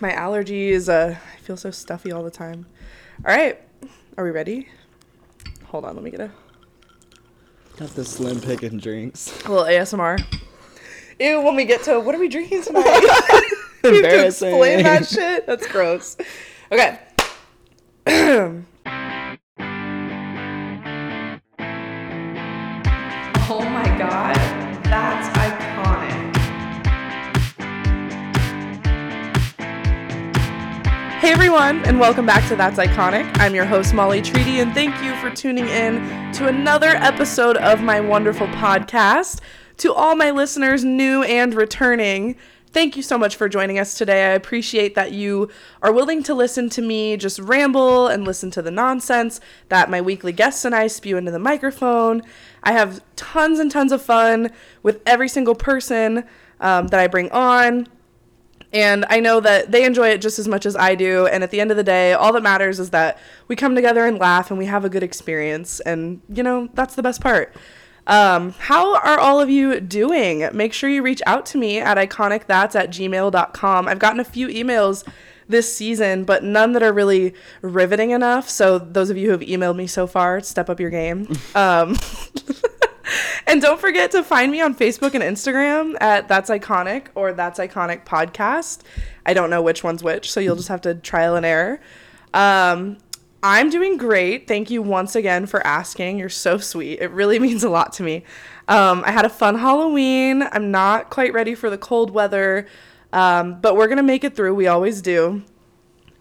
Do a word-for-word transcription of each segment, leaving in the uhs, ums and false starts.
my allergies. Uh, I feel so stuffy all the time. All right. Are we ready? Hold on. Let me get a... Got the slim picking drinks. A little A S M R. Ew, when we get to, what are we drinking tonight? You have to explain that shit? That's gross. Okay. Oh my god, that's iconic. Hey everyone, and welcome back to That's Iconic. I'm your host, Molly Treaty, and thank you for tuning in to another episode of my wonderful podcast. To all my listeners, new and returning, thank you so much for joining us today. I appreciate that you are willing to listen to me just ramble and listen to the nonsense that my weekly guests and I spew into the microphone. I have tons and tons of fun with every single person um, that I bring on, and I know that they enjoy it just as much as I do, and at the end of the day, all that matters is that we come together and laugh and we have a good experience, and, you know, that's the best part. Um, how are all of you doing? Make sure you reach out to me at iconic thats at gmail dot com. I've gotten a few emails this season, but none that are really riveting enough. So those of you who have emailed me so far, step up your game. Um, and don't forget to find me on Facebook and Instagram at That's Iconic or That's Iconic Podcast. I don't know which one's which, so you'll just have to trial and error. Um, I'm doing great. Thank you once again for asking. You're so sweet. It really means a lot to me. Um, I had a fun Halloween. I'm not quite ready for the cold weather, um, but we're going to make it through. We always do.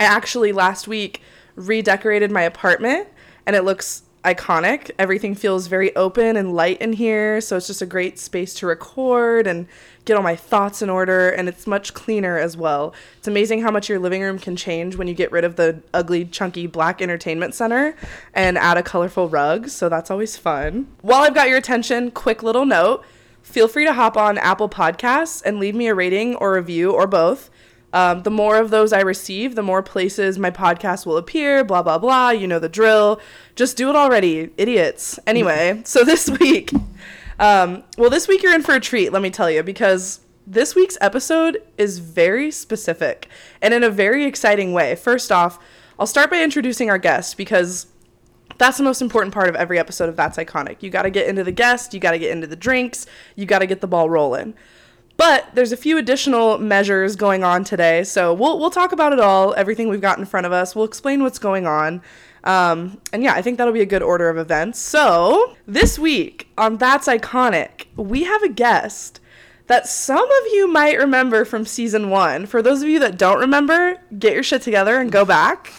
I actually last week redecorated my apartment, and it looks iconic. Everything feels very open and light in here, so it's just a great space to record and get all my thoughts in order, and it's much cleaner as well. It's amazing how much your living room can change when you get rid of the ugly, chunky black entertainment center and add a colorful rug, so that's always fun. While I've got your attention, quick little note, feel free to hop on Apple Podcasts and leave me a rating or review or both. Um, the more of those I receive, the more places my podcast will appear, blah, blah, blah. You know the drill. Just do it already, idiots. Anyway, so this week... Um, well, this week you're in for a treat, let me tell you, because this week's episode is very specific and in a very exciting way. First off, I'll start by introducing our guest because that's the most important part of every episode of That's Iconic. You got to get into the guest, you got to get into the drinks, you got to get the ball rolling. But there's a few additional measures going on today, so we'll we'll talk about it all, everything we've got in front of us. We'll explain what's going on. Um, and yeah, I think that'll be a good order of events. So this week on That's Iconic, we have a guest that some of you might remember from season one. For those of you that don't remember, get your shit together and go back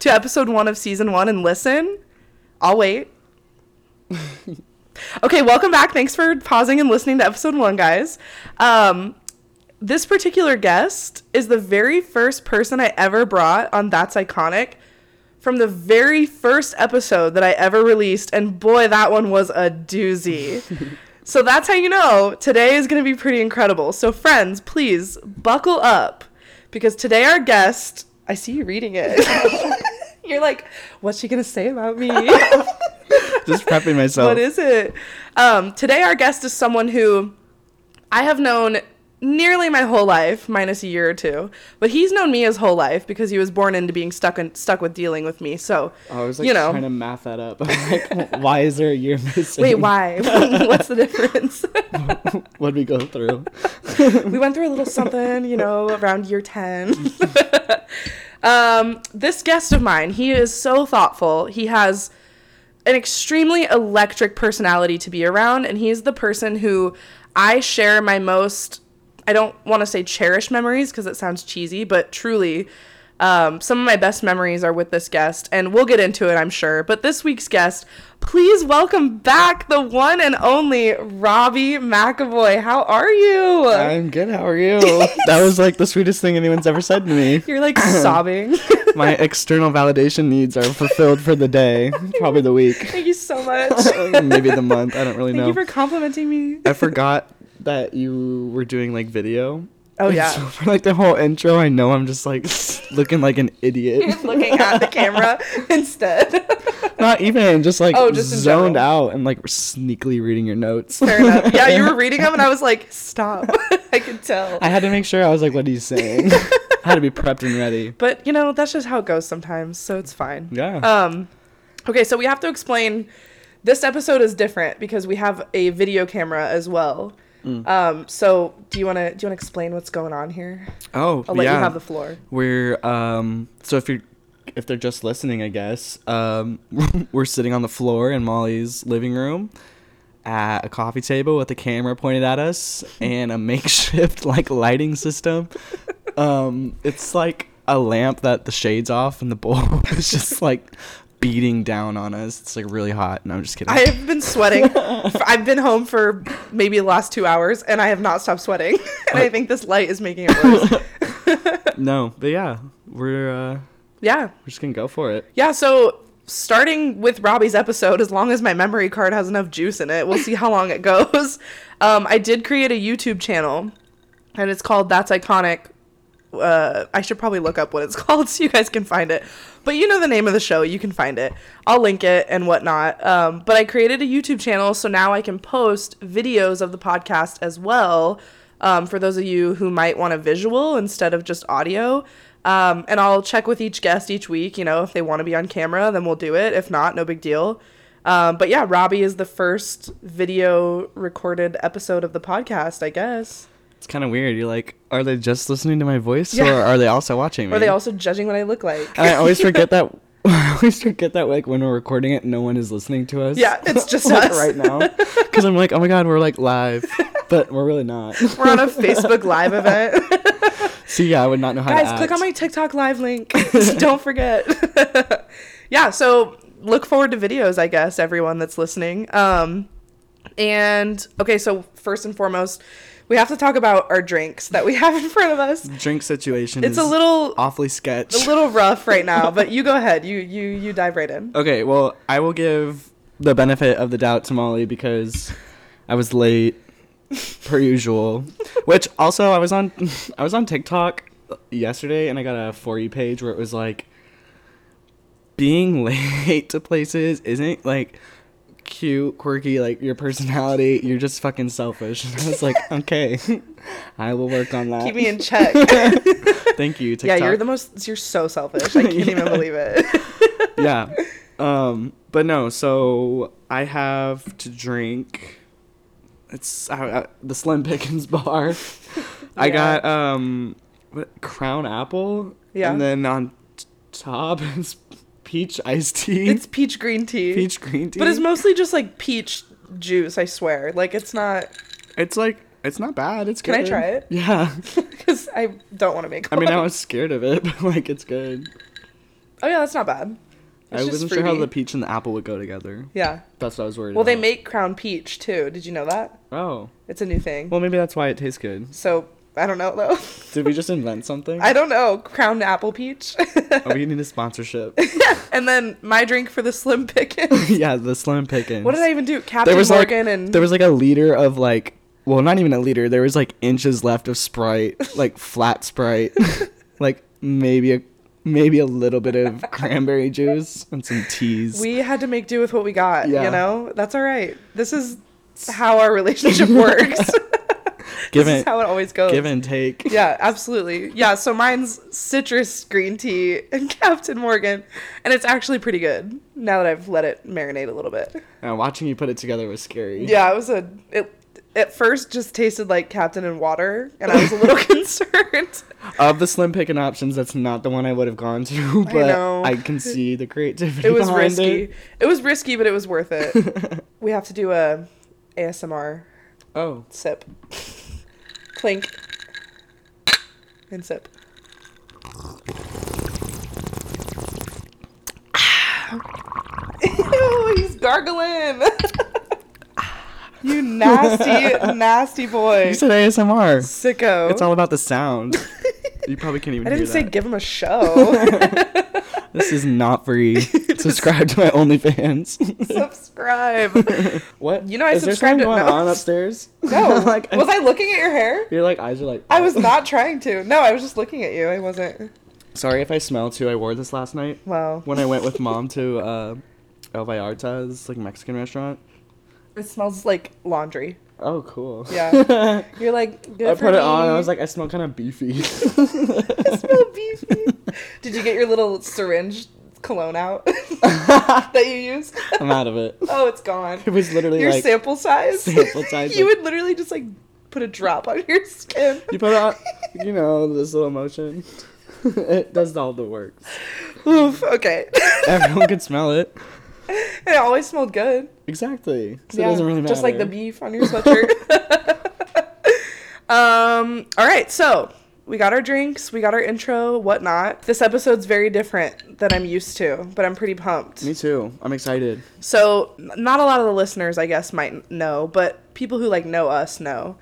to episode one of season one and listen. I'll wait. Okay, welcome back. Thanks for pausing and listening to episode one, guys. Um, this particular guest is the very first person I ever brought on That's Iconic from the very first episode that I ever released, and boy, that one was a doozy. So that's how you know today is going to be pretty incredible. So friends, please buckle up, because today our guest, I see you reading it. You're like, what's she going to say about me? Just prepping myself. What is it? Um, today our guest is someone who I have known nearly my whole life, minus a year or two, but he's known me his whole life because he was born into being stuck and stuck with dealing with me. So I was like, you know, trying to math that up. I'm like, why is there a year missing? Wait, why? What's the difference? What did we go through? We went through a little something, you know, around year ten. um, this guest of mine, he is so thoughtful. He has an extremely electric personality to be around, and he is the person who I share my most. I don't want to say cherish memories because it sounds cheesy, but truly, um, some of my best memories are with this guest, and we'll get into it, I'm sure. But this week's guest, please welcome back the one and only Robbie McAvoy. How are you? I'm good. How are you? That was like the sweetest thing anyone's ever said to me. You're like sobbing. My external validation needs are fulfilled for the day, probably the week. Thank you so much. Maybe the month. I don't really Thank know. Thank you for complimenting me. I forgot that you were doing like video. Oh yeah. So for like the whole intro, I know I'm just like looking like an idiot. You're looking at the camera instead. Not even just like oh, just zoned out and like sneakily reading your notes. Fair enough. Yeah, you were reading them and I was like, stop. I could tell. I had to make sure. I was like, what are you saying? had to be prepped and ready. But, you know, that's just how it goes sometimes, so it's fine. Yeah. Um. Okay, so we have to explain. This episode is different because we have a video camera as well. Mm. Um. So do you want to do you want to explain what's going on here? Oh, I'll let yeah. you have the floor. We're um. So if you're if they're just listening, I guess um, we're sitting on the floor in Molly's living room at a coffee table with a camera pointed at us and a makeshift like lighting system. Um, it's like a lamp that the shade's off and the bulb is just like beating down on us. It's like really hot. No, I'm just kidding. I've been sweating. I've been home for maybe the last two hours and I have not stopped sweating. And I think this light is making it worse. No, but yeah, we're, uh, yeah, we're just gonna go for it. Yeah, so starting with Robbie's episode, as long as my memory card has enough juice in it, we'll see how long it goes. Um, I did create a YouTube channel, and it's called That's Iconic. Uh, I should probably look up what it's called so you guys can find it. But you know the name of the show. You can find it. I'll link it and whatnot. Um, but I created a YouTube channel, so now I can post videos of the podcast as well, um, for those of you who might want a visual instead of just audio. Um, and I'll check with each guest each week, you know, if they want to be on camera, then we'll do it. If not, no big deal. Um, but yeah, Robbie is the first video recorded episode of the podcast, I guess. It's kind of weird. You're like, are they just listening to my voice yeah. or are they also watching me? Are they also judging what I look like? I always forget that. I always forget that like when we're recording it, no one is listening to us. Yeah, it's just like us right now. Because I'm like, oh my God, we're like live, but we're really not. We're on a Facebook Live event. So yeah, I would not know how Guys, to Guys, click on my TikTok live link. Don't forget. Yeah, so look forward to videos, I guess, everyone that's listening. Um, and, okay, so first and foremost, we have to talk about our drinks that we have in front of us. Drink situation it's is a little, awfully sketch. A little rough right now, but you go ahead. You, you, you dive right in. Okay, well, I will give the benefit of the doubt to Molly because I was late. Per usual. Which also I was on I was on TikTok yesterday and I got a For You page where it was like being late to places isn't like cute, quirky, like your personality, you're just fucking selfish. And I was like, okay, I will work on that. Keep me in check. Thank you, TikTok. Yeah, you're the most you're so selfish. I can't yeah. even believe it. Yeah. Um but no, so I have to drink It's uh, the Slim Pickens bar. yeah. I got um, what, Crown Apple. Yeah. And then on t- top is peach iced tea. It's peach green tea. Peach green tea. But it's mostly just like peach juice, I swear. Like it's not. It's like, it's not bad. It's good. Can I try it? Yeah. Because I don't want to make I mean, I was scared of it, but like it's good. Oh, yeah, that's not bad. It's I wasn't fruity. Sure how the peach and the apple would go together. Yeah. That's what I was worried well, about. Well, they make Crown Peach, too. Did you know that? Oh. It's a new thing. Well, maybe that's why it tastes good. So, I don't know, though. Did we just invent something? I don't know. Crown Apple Peach. Oh, we need a sponsorship. Yeah. And then my drink for the Slim Pickens. Yeah, the Slim Pickens. What did I even do? Captain Morgan like, and... There was like a liter of like... Well, not even a liter. There was like inches left of Sprite. Like flat Sprite. Like maybe a... Maybe a little bit of cranberry juice and some teas. We had to make do with what we got, yeah. you know? That's all right. This is how our relationship works. Give this it, is how it always goes. Give and take. Yeah, absolutely. Yeah, so mine's citrus green tea and Captain Morgan. And it's actually pretty good now that I've let it marinate a little bit. Now, watching you put it together was scary. Yeah, it was a... It, At first, just tasted like Captain and water, and I was a little concerned. Of the Slim Pickin' options, that's not the one I would have gone to, but I, know. I can see the creativity. It was risky. It. it was risky, but it was worth it. We have to do a A S M R. Oh, sip, clink, and sip. Ew, he's gargling. You nasty, nasty boy. You said A S M R. Sicko. It's all about the sound. You probably can't even hear that. I didn't say give him a show. This is not free. Subscribe to my OnlyFans. Subscribe. What? You know I is subscribed. Is there something going no. on upstairs? No. Like, was I looking at your hair? Your like, eyes are like... Oh. I was not trying to. No, I was just looking at you. I wasn't... Sorry if I smell too. I wore this last night. Wow. When I went with mom to uh, El Vallarta's like Mexican restaurant. It smells like laundry. Oh, cool. Yeah. You're like, good I for put me. It on, I was like, I smell kind of beefy. I smell beefy. Did you get your little syringe cologne out that you use? I'm out of it. Oh, it's gone. It was literally your like... Your sample size? Sample size. You like, would literally just, like, put a drop on your skin. You put it on, you know, this little motion. It does all the works. Oof, okay. Everyone could smell it. It always smelled good. Exactly. So yeah, it doesn't really matter. Just like the beef on your sweatshirt. um, all right, so we got our drinks, we got our intro, whatnot. This episode's very different than I'm used to, but I'm pretty pumped. Me too. I'm excited. So not a lot of the listeners, I guess, might know, but people who like know us know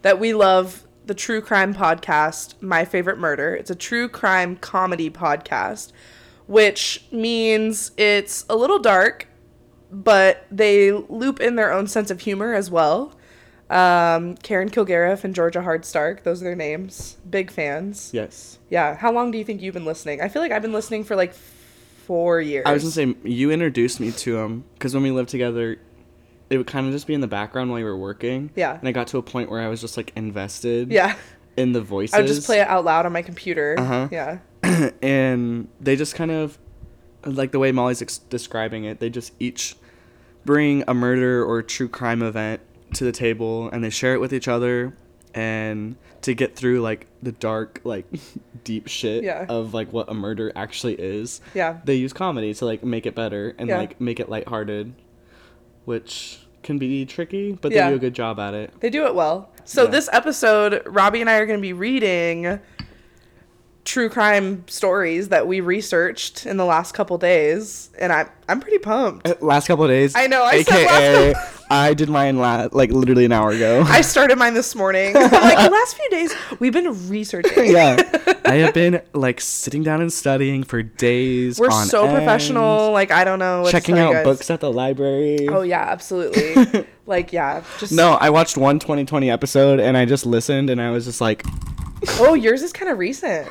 that we love the true crime podcast, My Favorite Murder. It's a true crime comedy podcast, which means it's a little dark, but they loop in their own sense of humor as well. Um, Karen Kilgariff and Georgia Hardstark, those are their names. Big fans. Yes. Yeah. How long do you think you've been listening? I feel like I've been listening for like four years. I was going to say, you introduced me to them because when we lived together, it would kind of just be in the background while you were working. Yeah. And I got to a point where I was just like invested. Yeah. In the voices. I would just play it out loud on my computer. Uh-huh. Yeah. And they just kind of, like the way Molly's ex- describing it, they just each bring a murder or a true crime event to the table, and they share it with each other, and to get through, like, the dark, like, deep shit yeah. of, like, what a murder actually is. Yeah. They use comedy to, like, make it better and, yeah. like, make it lighthearted, which can be tricky, but yeah. they do a good job at it. They do it well. So yeah. this episode, Robbie and I are going to be reading true crime stories that we researched in the last couple days, and I'm I'm pretty pumped. Last couple of days. I know. I A K A, said last couple- I did mine la- like literally an hour ago. I started mine this morning. Like the last few days, we've been researching. Yeah, I have been like sitting down and studying for days. We're on so end. Professional. Like I don't know. What Checking to out guys. Books at the library. Oh yeah, absolutely. Like yeah, just no. I watched one twenty twenty episode and I just listened and I was just like, oh, yours is kind of recent.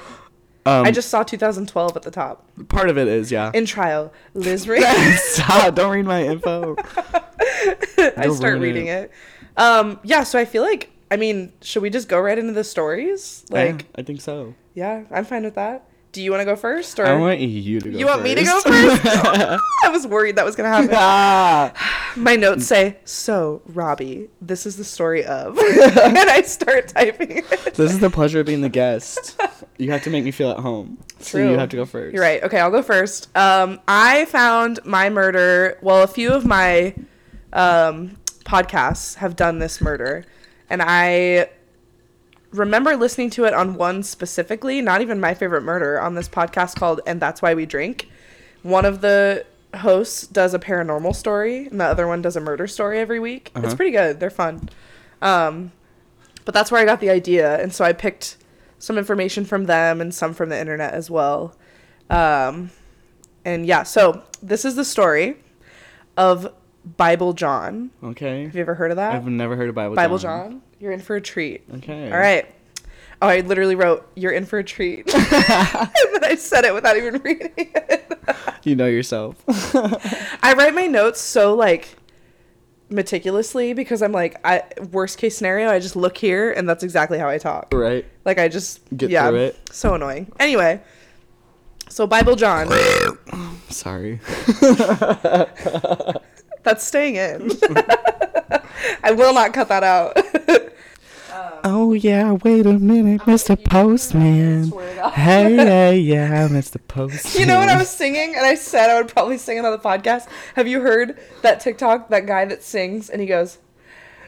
Um, I just saw two thousand twelve at the top. Part of it is, yeah. In trial, Liz reads. Stop, don't read my info. I start reading it. it. Um, yeah, so I feel like, I mean, should we just go right into the stories? Like, yeah, I think so. Yeah, I'm fine with that. Do you want to go first? Or I want you to go first. You want first. me to go first? I was worried that was going to happen. Ah. My notes say, so, Robbie, this is the story of. And I start typing it. This is the pleasure of being the guest. You have to make me feel at home. True. So you have to go first. You're right. Okay, I'll go first. Um, I found my murder. Well, a few of my um, podcasts have done this murder. And I remember listening to it on one specifically, not even My Favorite Murder, on this podcast called And That's Why We Drink. One of the hosts does a paranormal story and the other one does a murder story every week. Uh-huh. It's pretty good. They're fun. Um, but that's where I got the idea. And so I picked some information from them and some from the internet as well. Um, and yeah, so this is the story of Bible John. Okay. Have you ever heard of that? I've never heard of Bible John. Bible John? John? You're in for a treat. Okay. All right. Oh, I literally wrote, you're in for a treat. And then I said it without even reading it. You know yourself. I write my notes so, like, meticulously because I'm like, I worst case scenario, I just look here and that's exactly how I talk. Right. Like, I just get yeah, through it. So annoying. Anyway. So, Bible John. Sorry. That's staying in. I will not cut that out. um, oh, yeah, wait a minute, Mister Postman. Hey, hey, yeah, Mister Postman. You know what I was singing? And I said I would probably sing it on the podcast. Have you heard that TikTok, that guy that sings, and he goes,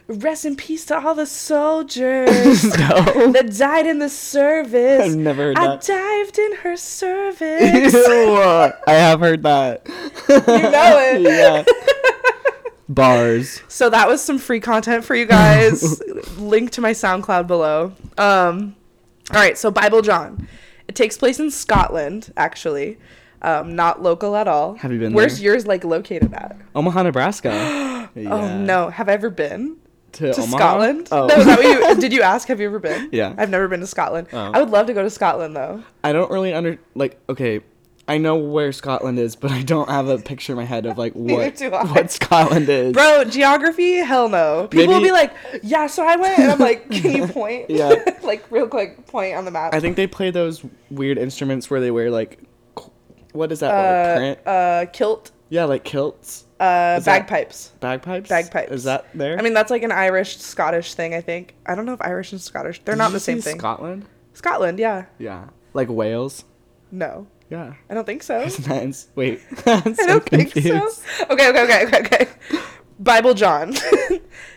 rest in peace to all the soldiers no. that died in the service. I've never heard I that. I dived in her service. Ew, I have heard that. You know it. Yeah. Bars. So that was some free content for you guys. Link to my SoundCloud below. Um, all right, so Bible John. It takes place in Scotland, actually. Um, not local at all. Have you been Where's there? Yours, like, located at? Omaha, Nebraska. Yeah. Oh, no. Have I ever been to, to Omaha? Scotland? Oh. No, is that what you, did you ask, have you ever been? Yeah. I've never been to Scotland. Oh. I would love to go to Scotland, though. I don't really under... Like, okay... I know where Scotland is, but I don't have a picture in my head of, like, what, what Scotland is. Bro, geography? Hell no. People Maybe, will be like, yeah, so I went. And I'm like, can you point? Yeah. Like, real quick, point on the map. I think they play those weird instruments where they wear, like, what is that uh, word? Print? Uh, kilt. Yeah, like kilts. Uh, bagpipes. That, bagpipes? Bagpipes. Is that there? I mean, that's, like, an Irish-Scottish thing, I think. I don't know if Irish and Scottish. They're Did not you the same thing. Scotland? Scotland, yeah. Yeah. Like Wales? No. Yeah. I don't think so. That's nice. Wait. I'm so I don't confused. think so. Okay, okay, okay, okay, okay. Bible John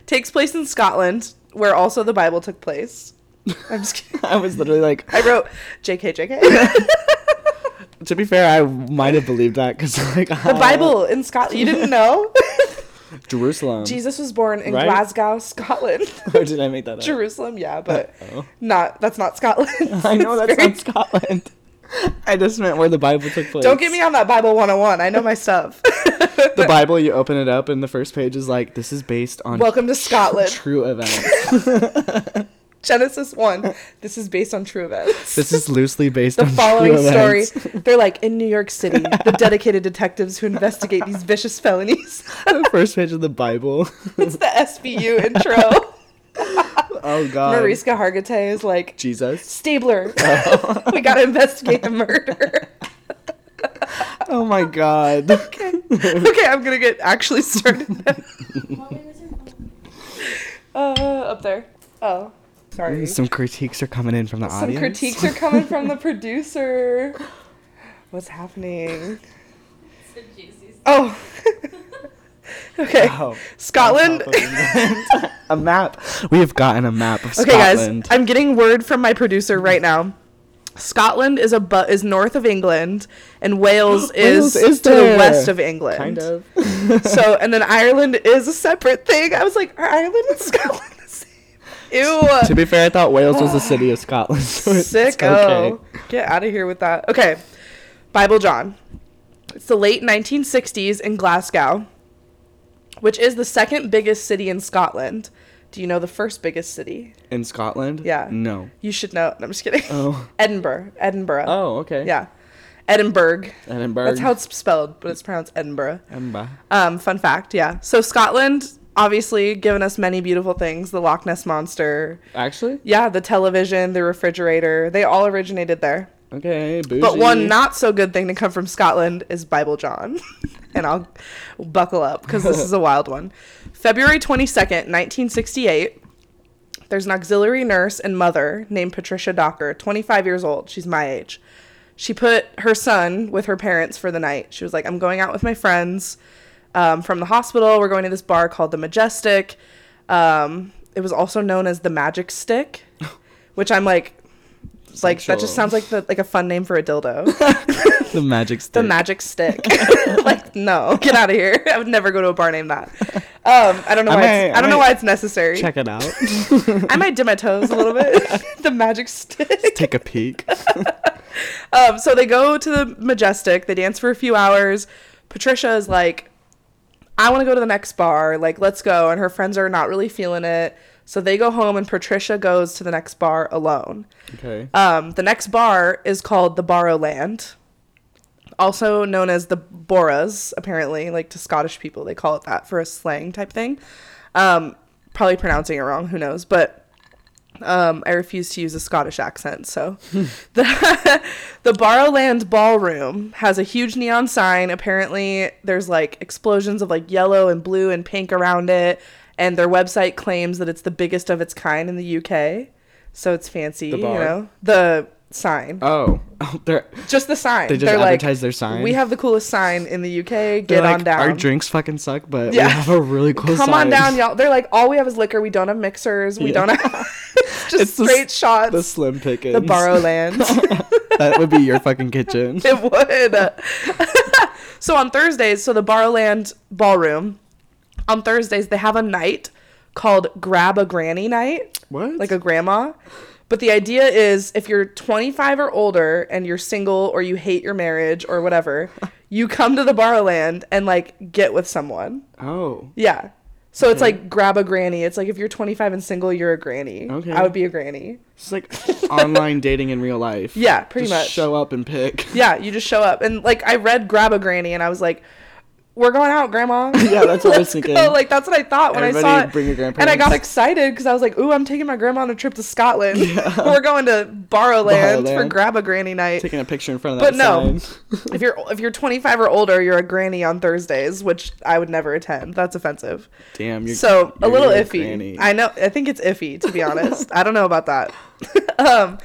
takes place in Scotland, where also the Bible took place. I'm just kidding. I was literally like... I wrote J K J K. To be fair, I might have believed that, because, like... The I... Bible in Scotland. You didn't know? Jerusalem. Jesus was born in right? Glasgow, Scotland. Or did I make that up? Jerusalem, yeah, but Uh-oh. not that's not Scotland. I know that's very... not Scotland. I just meant where the Bible took place. Don't get me on that Bible one oh one. I know my stuff. The Bible, you open it up, and the first page is like, this is based on... Welcome to Scotland. True events. Genesis one. This is based on true events. This is loosely based on true events. The following story. They're like, in New York City, the dedicated detectives who investigate these vicious felonies. The first page of the Bible. It's the S V U intro. Oh, God. Mariska Hargitay is like... Jesus? Stabler. Oh. We gotta investigate the murder. Oh, my God. Okay. Okay, I'm gonna get actually started. uh, up there. Oh. Sorry. Some critiques are coming in from the Some audience. Some critiques are coming from the producer. What's happening? It's a juicy story. Oh. Okay. Wow. Scotland. A map. We have gotten a map of Scotland. Okay, guys. I'm getting word from my producer right now. Scotland is abu- is north of England, and Wales is, Wales is to the west of England. Kind of. So, and then Ireland is a separate thing. I was like, are Ireland and Scotland the same? Ew. To be fair, I thought Wales was a city of Scotland. So sicko. Okay. Get out of here with that. Okay. Bible John. It's the late nineteen sixties in Glasgow, which is the second biggest city in Scotland. Do you know the first biggest city? In Scotland? Yeah. No. You should know. No, I'm just kidding. Oh. Edinburgh. Edinburgh. Oh, okay. Yeah. Edinburgh. Edinburgh. That's how it's spelled, but it's pronounced Edinburgh. Edinburgh. Um, fun fact, yeah. So Scotland, obviously, given us many beautiful things. The Loch Ness Monster. Actually? Yeah, the television, the refrigerator. They all originated there. Okay, bougie. But one not so good thing to come from Scotland is Bible John. And I'll buckle up because this is a wild one. February twenty-second, nineteen sixty-eight, there's an auxiliary nurse and mother named Patricia Docker, twenty-five years old. She's my age. She put her son with her parents for the night. She was like, I'm going out with my friends um, from the hospital. We're going to this bar called the Majestic. Um, it was also known as the Magic Stick, which I'm like... Like, Central. That just sounds like the, like a fun name for a dildo. The Magic Stick. The Magic Stick. Like, no, get out of here. I would never go to a bar named that. Um, I don't know why I, it's, I, I don't know why it's necessary. Check it out. I might dip my toes a little bit. The Magic Stick. Just take a peek. um, so they go to the Majestic. They dance for a few hours. Patricia is like, I want to go to the next bar. Like, let's go. And her friends are not really feeling it. So they go home, and Patricia goes to the next bar alone. Okay. Um, the next bar is called the Barrowland, also known as the Borras, apparently. Like, to Scottish people, they call it that for a slang type thing. Um, probably pronouncing it wrong. Who knows? But um, I refuse to use a Scottish accent. So the, the Barrowland Ballroom has a huge neon sign. Apparently, there's, like, explosions of, like, yellow and blue and pink around it. And their website claims that it's the biggest of its kind in the U K. So it's fancy, you know? The sign. Oh. They're, just the sign. They just they're advertise like, their sign? We have the coolest sign in the U K. Get they're on like, down. Our drinks fucking suck, but yeah. We have a really cool Come sign. Come on down, y'all. They're like, all we have is liquor. We don't have mixers. We yeah. don't have... just it's straight the, shots. The Slim Pickens. The Barrowland. That would be your fucking kitchen. It would. So on Thursdays, so the Barrowland Ballroom... On Thursdays, they have a night called Grab a Granny Night. What? Like a grandma. But the idea is if you're twenty-five or older and you're single or you hate your marriage or whatever, you come to the Barrowland and, like, get with someone. Oh. Yeah. So it's okay. Like grab a granny. It's like if you're twenty-five and single, you're a granny. Okay. I would be a granny. It's like online dating in real life. Yeah, pretty just much. Show up and pick. Yeah, you just show up. And like I read grab a granny and I was like, we're going out, Grandma. Yeah, that's what I was thinking. Go. Like that's what I thought when Everybody I saw it. Bring your grandparents. And I got excited because I was like, ooh, I'm taking my grandma on a trip to Scotland. Yeah. We're going to Barrowland for grab a granny night. Taking a picture in front of that sign. But no, if you're if you're twenty-five or older, you're a granny on Thursdays, which I would never attend. That's offensive. Damn. You're, so you're a little iffy. Granny. I know. I think it's iffy, to be honest. I don't know about that. um,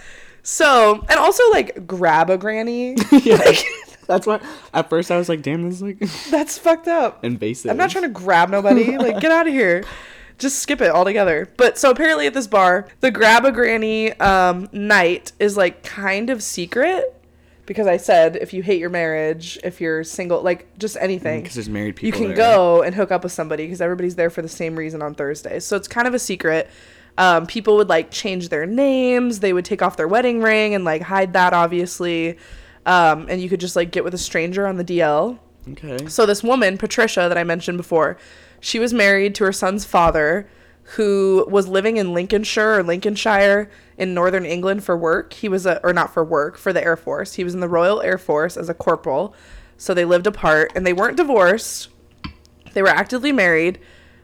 so and also like grab a granny. Yeah. Like, that's why at first I was like, damn, this is like that's fucked up. Invasive. I'm not trying to grab nobody. Like, get out of here. Just skip it altogether. But so apparently at this bar, the grab a granny um, night is like kind of secret. Because I said, if you hate your marriage, if you're single, like just anything. Because there's married people. You can there. Go and hook up with somebody because everybody's there for the same reason on Thursday. So it's kind of a secret. Um, people would like change their names. They would take off their wedding ring and like hide that, obviously. Um, and you could just, like, get with a stranger on the D L. Okay. So this woman, Patricia, that I mentioned before, she was married to her son's father, who was living in Lincolnshire or Lincolnshire in northern England for work. He was a, or not for work, for the Air Force. He was in the Royal Air Force as a corporal. So they lived apart, and they weren't divorced. They were actively married.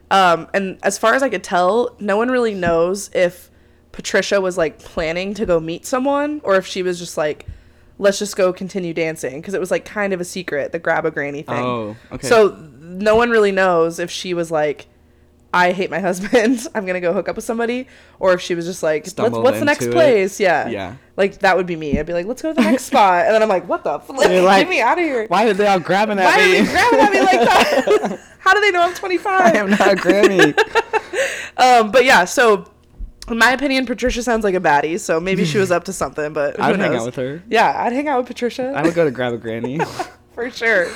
Um, and as far as I could tell, no one really knows if Patricia was, like, planning to go meet someone or if she was just, like... let's just go continue dancing. Because it was, like, kind of a secret, the grab-a-granny thing. Oh, okay. So no one really knows if she was, like, I hate my husband. I'm going to go hook up with somebody. Or if she was just, like, let's, what's the next it. place? Yeah. Yeah. Like, that would be me. I'd be like, let's go to the next spot. And then I'm like, what the fuck? Like, get me out of here. Why are they all grabbing at why me? Why are they grabbing at me like that? How do they know I'm twenty-five? I am not a granny. um, but, yeah, so... in my opinion, Patricia sounds like a baddie, so maybe she was up to something, but I would hang out with her. Yeah, I'd hang out with Patricia. I would go to grab a granny. For sure.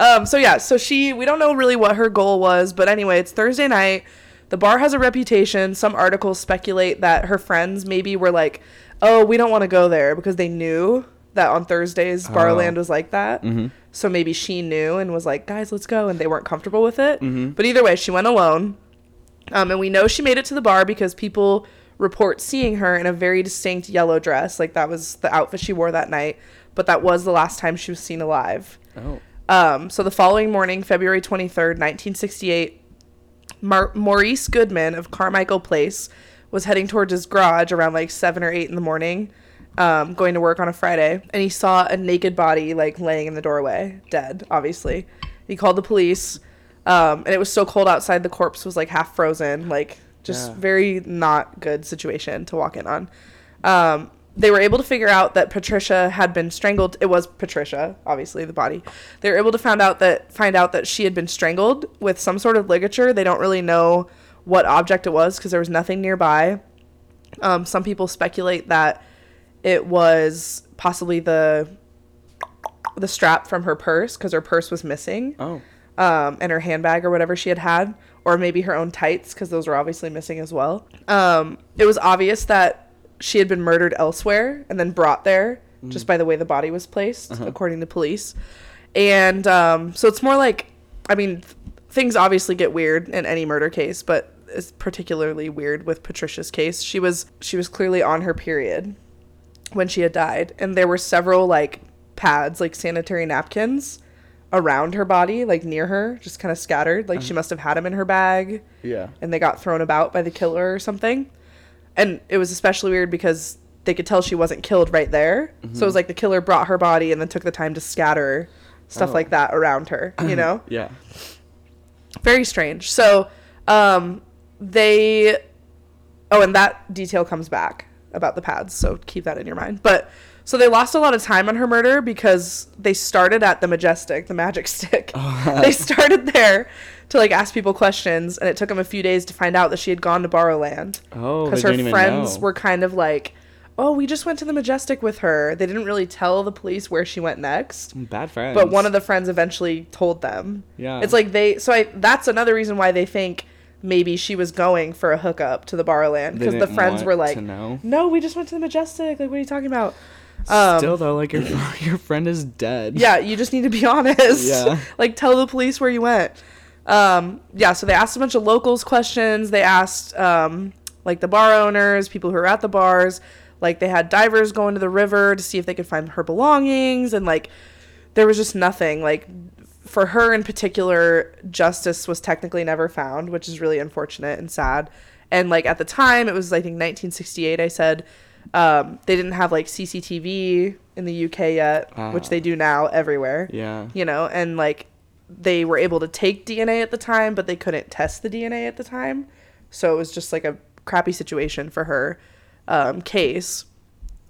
um, so, yeah, so she, we don't know really what her goal was, but anyway, it's Thursday night. The bar has a reputation. Some articles speculate that her friends maybe were like, oh, we don't want to go there because they knew that on Thursdays, Barland oh. was like that. Mm-hmm. So maybe she knew and was like, guys, let's go, and they weren't comfortable with it. Mm-hmm. But either way, she went alone. Um, and we know she made it to the bar because people report seeing her in a very distinct yellow dress. Like, that was the outfit she wore that night. But that was the last time she was seen alive. Oh. Um, so the following morning, February twenty-third, nineteen sixty-eight, Mar- Maurice Goodman of Carmichael Place was heading towards his garage around, like, seven or eight in the morning, um, going to work on a Friday. And he saw a naked body, like, laying in the doorway, dead, obviously. He called the police. Um, and it was so cold outside, the corpse was, like, half frozen. Like, just yeah. very not good situation to walk in on. Um, they were able to figure out that Patricia had been strangled. It was Patricia, obviously, the body. They were able to find out that find out that she had been strangled with some sort of ligature. They don't really know what object it was because there was nothing nearby. Um, some people speculate that it was possibly the the strap from her purse because her purse was missing. Oh. Um, and her handbag or whatever she had had, or maybe her own tights, because those were obviously missing as well. Um, it was obvious that she had been murdered elsewhere and then brought there mm. just by the way the body was placed, uh-huh. according to police. And um, so it's more like, I mean, th- things obviously get weird in any murder case, but it's particularly weird with Patricia's case. She was she was clearly on her period when she had died, and there were several like pads, like sanitary napkins, around her body, like near her, just kind of scattered, like um, she must have had them in her bag, yeah, and they got thrown about by the killer or something. And it was especially weird because they could tell she wasn't killed right there, mm-hmm. so it was like the killer brought her body and then took the time to scatter stuff oh. like that around her, you know. Yeah, very strange. So um they oh and that detail comes back about the pads, so keep that in your mind. But so they lost a lot of time on her murder because they started at the Majestic, the magic stick. Oh. They started there to, like, ask people questions, and it took them a few days to find out that she had gone to Barrowland. Oh, because her friends were kind of like, oh, we just went to the Majestic with her. They didn't really tell the police where she went next. Bad friends. But one of the friends eventually told them. Yeah. It's like they – so I, that's another reason why they think – maybe she was going for a hookup to the Barrowland because the friends were like, no, we just went to the Majestic. Like, what are you talking about? Um, Still, though, like, your your friend is dead. Yeah, you just need to be honest. Yeah. Like, tell the police where you went. Um, yeah, so they asked a bunch of locals questions. They asked, um, like, the bar owners, people who were at the bars. Like, they had divers go into the river to see if they could find her belongings. And, like, there was just nothing. Like, for her in particular, justice was technically never found, which is really unfortunate and sad. And, like, at the time, it was, I think, nineteen sixty-eight, I said, um, they didn't have, like, C C T V in the U K yet, uh, which they do now everywhere. Yeah. You know, and, like, they were able to take D N A at the time, but they couldn't test the D N A at the time. So it was just, like, a crappy situation for her um, case.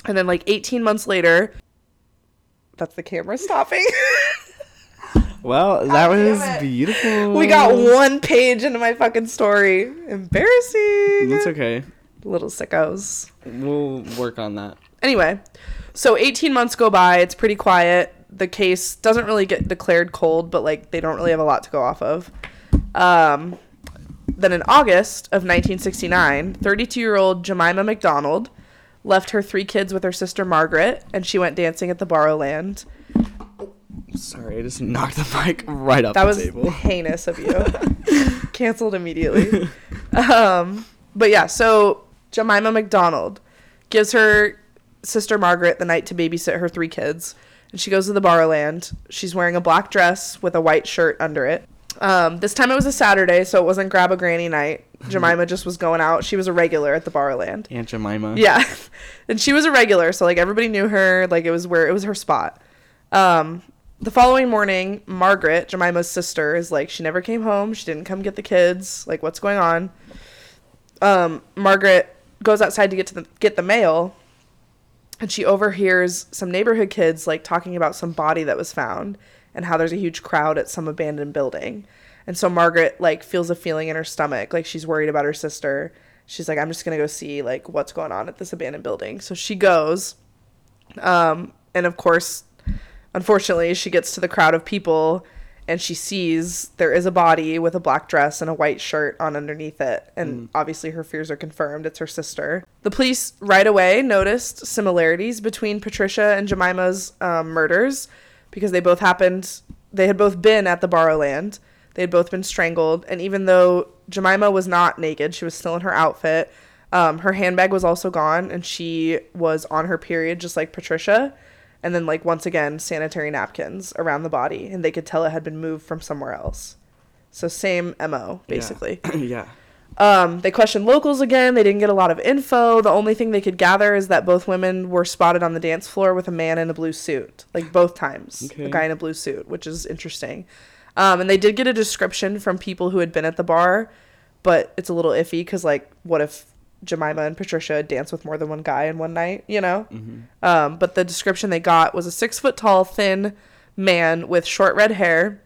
And then, like, eighteen months later, that's the camera stopping. Well, that oh, was beautiful. We got one page into my fucking story. Embarrassing. That's okay. Little sickos. We'll work on that. Anyway, so eighteen months go by. It's pretty quiet. The case doesn't really get declared cold, but, like, they don't really have a lot to go off of. Um, then in August of nineteen sixty-nine, thirty-two-year-old Jemima McDonald left her three kids with her sister Margaret, and she went dancing at the Barrowland. Sorry, I just knocked the mic right up that the table. That was heinous of you. Canceled immediately. Um, but yeah, so Jemima McDonald gives her sister Margaret the night to babysit her three kids. And she goes to the Barrowland. She's wearing a black dress with a white shirt under it. Um, this time it was a Saturday, so it wasn't grab a granny night. Jemima just was going out. She was a regular at the Barrowland. Aunt Jemima. Yeah. And she was a regular, so, like, everybody knew her. Like, it was where it was her spot. Um, the following morning, Margaret, Jemima's sister, is like, she never came home. She didn't come get the kids. Like, what's going on? Um, Margaret goes outside to get to the, get the mail. And she overhears some neighborhood kids, like, talking about some body that was found and how there's a huge crowd at some abandoned building. And so Margaret, like, feels a feeling in her stomach. Like, she's worried about her sister. She's like, I'm just going to go see, like, what's going on at this abandoned building. So she goes. Um, and, of course, unfortunately, she gets to the crowd of people and she sees there is a body with a black dress and a white shirt on underneath it. And mm. obviously her fears are confirmed. It's her sister. The police right away noticed similarities between Patricia and Jemima's um, murders because they both happened. They had both been at the Barrowland. They had both been strangled. And even though Jemima was not naked, she was still in her outfit. Um, her handbag was also gone and she was on her period just like Patricia. And then, like, once again, sanitary napkins around the body. And they could tell it had been moved from somewhere else. So same M O, basically. Yeah. yeah. Um, they questioned locals again. They didn't get a lot of info. The only thing they could gather is that both women were spotted on the dance floor with a man in a blue suit. Like, both times. Okay. A guy in a blue suit, which is interesting. Um, and they did get a description from people who had been at the bar. But it's a little iffy because, like, what if Jemima and Patricia danced with more than one guy in one night, you know? Mm-hmm. Um, but the description they got was a six-foot-tall, thin man with short red hair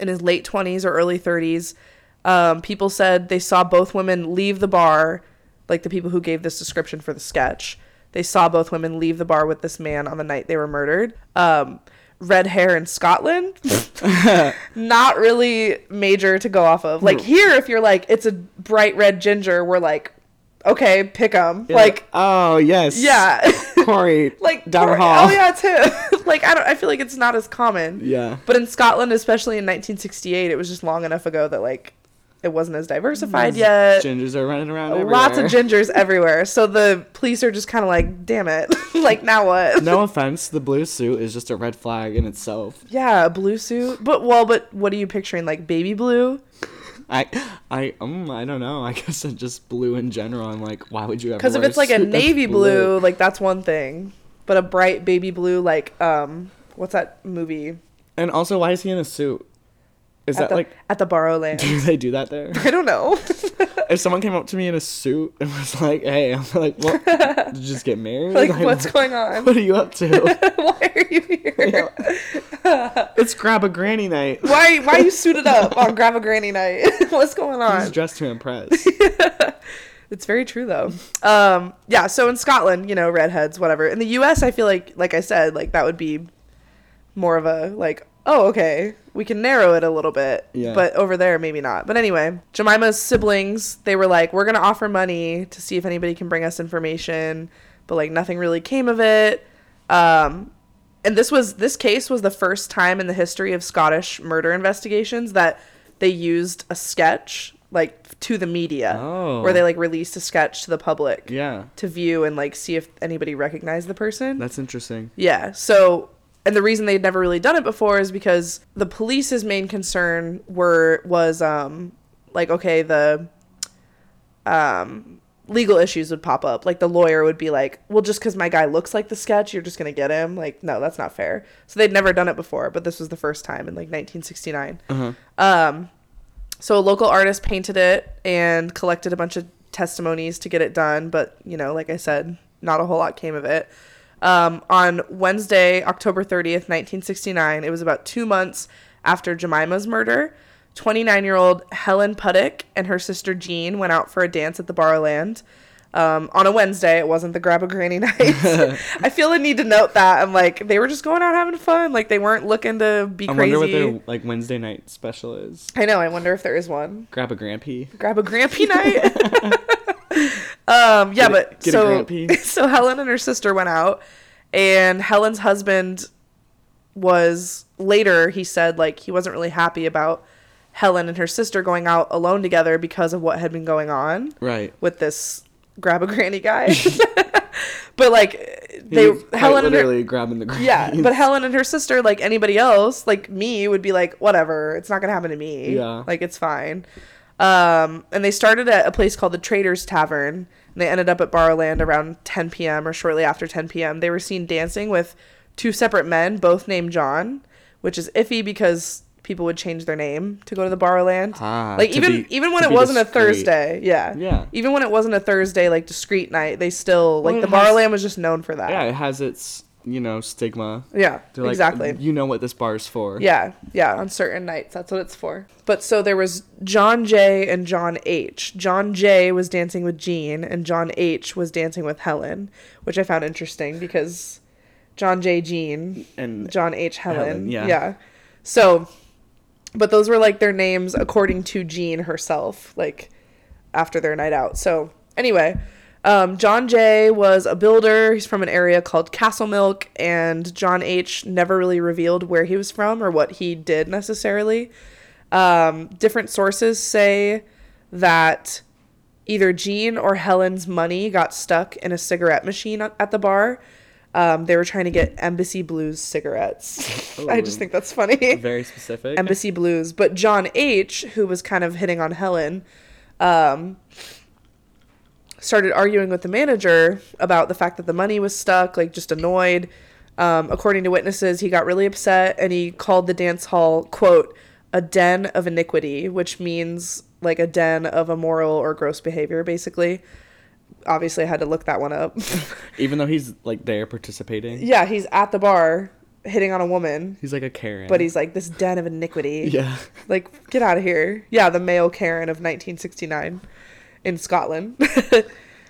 in his late twenties or early thirties. Um, people said they saw both women leave the bar, like the people who gave this description for the sketch. They saw both women leave the bar with this man on the night they were murdered. Um, red hair in Scotland? Not really major to go off of. Like, here, if you're like, it's a bright red ginger, we're like, okay, pick 'em. Like, like, oh yes, yeah, Corey, like down Corey, hall. Oh yeah, it's him. Like, I don't. I feel like it's not as common. Yeah. But in Scotland, especially in nineteen sixty-eight, it was just long enough ago that, like, it wasn't as diversified Those yet. Gingers are running around. Everywhere. Lots of gingers everywhere. So the police are just kind of like, damn it. Like, now what? No offense, the blue suit is just a red flag in itself. Yeah, a blue suit. But well, but what are you picturing? Like baby blue. I, I, um, I don't know. I guess it just blue in general. I'm like, why would you ever? Because if it's like a navy blue, blue, like that's one thing. But a bright baby blue, like, um, what's that movie? And also, why is he in a suit? Is at that the, like at the Barrowland? Do they do that there? I don't know. If someone came up to me in a suit and was like, "Hey," I'm like, "Well, did you just get married? Like, like what's what, going on? What are you up to? Why are you here? Yeah. It's grab a granny night. Why? Why are you suited up on grab a granny night? What's going on? He's dressed to impress. It's very true though. Um, yeah. So in Scotland, you know, redheads, whatever. In the U S, I feel like, like I said, like that would be more of a like. Oh, okay. We can narrow it a little bit. Yeah. But over there, maybe not. But anyway, Jemima's siblings, they were like, we're going to offer money to see if anybody can bring us information. But, like, nothing really came of it. Um, and this was this case was the first time in the history of Scottish murder investigations that they used a sketch, like, to the media. Oh. Where they, like, released a sketch to the public. Yeah. To view and, like, see if anybody recognized the person. That's interesting. Yeah. So... And the reason they'd never really done it before is because the police's main concern were was um like, okay, the um legal issues would pop up. Like, the lawyer would be like, well, just because my guy looks like the sketch, you're just going to get him. Like, no, that's not fair. So they'd never done it before, but this was the first time in, like, nineteen sixty-nine. Uh-huh. Um, so a local artist painted it and collected a bunch of testimonies to get it done. But, you know, like I said, not a whole lot came of it. Um, on Wednesday, October thirtieth, nineteen sixty-nine, it was about two months after Jemima's murder, twenty-nine-year-old Helen Puttick and her sister Jean went out for a dance at the Barrowland. Um, on a Wednesday, it wasn't the grab-a-granny night. I feel a need to note that. I'm like, they were just going out having fun. Like, they weren't looking to be I crazy. I wonder what their, like, Wednesday night special is. I know. I wonder if there is one. Grab-a-grampy. Grab-a-grampy night. Um, yeah, but so, so Helen and her sister went out, and Helen's husband was later, he said, like, he wasn't really happy about Helen and her sister going out alone together because of what had been going on. Right. With this grab-a-granny guy. But, like, they, Helen and her, grabbing the grannies. Yeah, but Helen and her sister, like anybody else, like me, would be like, whatever, it's not going to happen to me. Yeah. Like, it's fine. Um, and they started at a place called the Trader's Tavern, and they ended up at Barrowland around ten p.m. or shortly after ten p.m. They were seen dancing with two separate men, both named John, which is iffy because people would change their name to go to the Barrowland. Ah, like, even be, even when it wasn't discreet. A Thursday, yeah, yeah, even when it wasn't a Thursday, like, discreet night, they still, like, well, the has, Barrowland was just known for that. Yeah, it has its, you know, stigma. Yeah, like, exactly. You know what this bar is for. Yeah, yeah, on certain nights, that's what it's for. But so there was John J. and John H. John J. was dancing with Jean, and John H. was dancing with Helen, which I found interesting because John J. Jean and John H. Helen. Helen yeah. yeah. So, but those were, like, their names according to Jean herself, like, after their night out. So, anyway... Um, John Jay was a builder. He's from an area called Castle Milk, and John H. never really revealed where he was from or what he did necessarily. Um, different sources say that either Jean or Helen's money got stuck in a cigarette machine at the bar. Um, they were trying to get Embassy Blues cigarettes. Ooh, I just think that's funny. Very specific. Embassy Blues. But John H., who was kind of hitting on Helen, um... started arguing with the manager about the fact that the money was stuck, like, just annoyed. Um, according to witnesses, he got really upset, and he called the dance hall, quote, a den of iniquity, which means, like, a den of immoral or gross behavior, basically. Obviously, I had to look that one up. Even though he's, like, there participating? Yeah, he's at the bar hitting on a woman. He's like a Karen. But he's like, this den of iniquity. Yeah. Like, get out of here. Yeah, the male Karen of nineteen sixty-nine. In Scotland.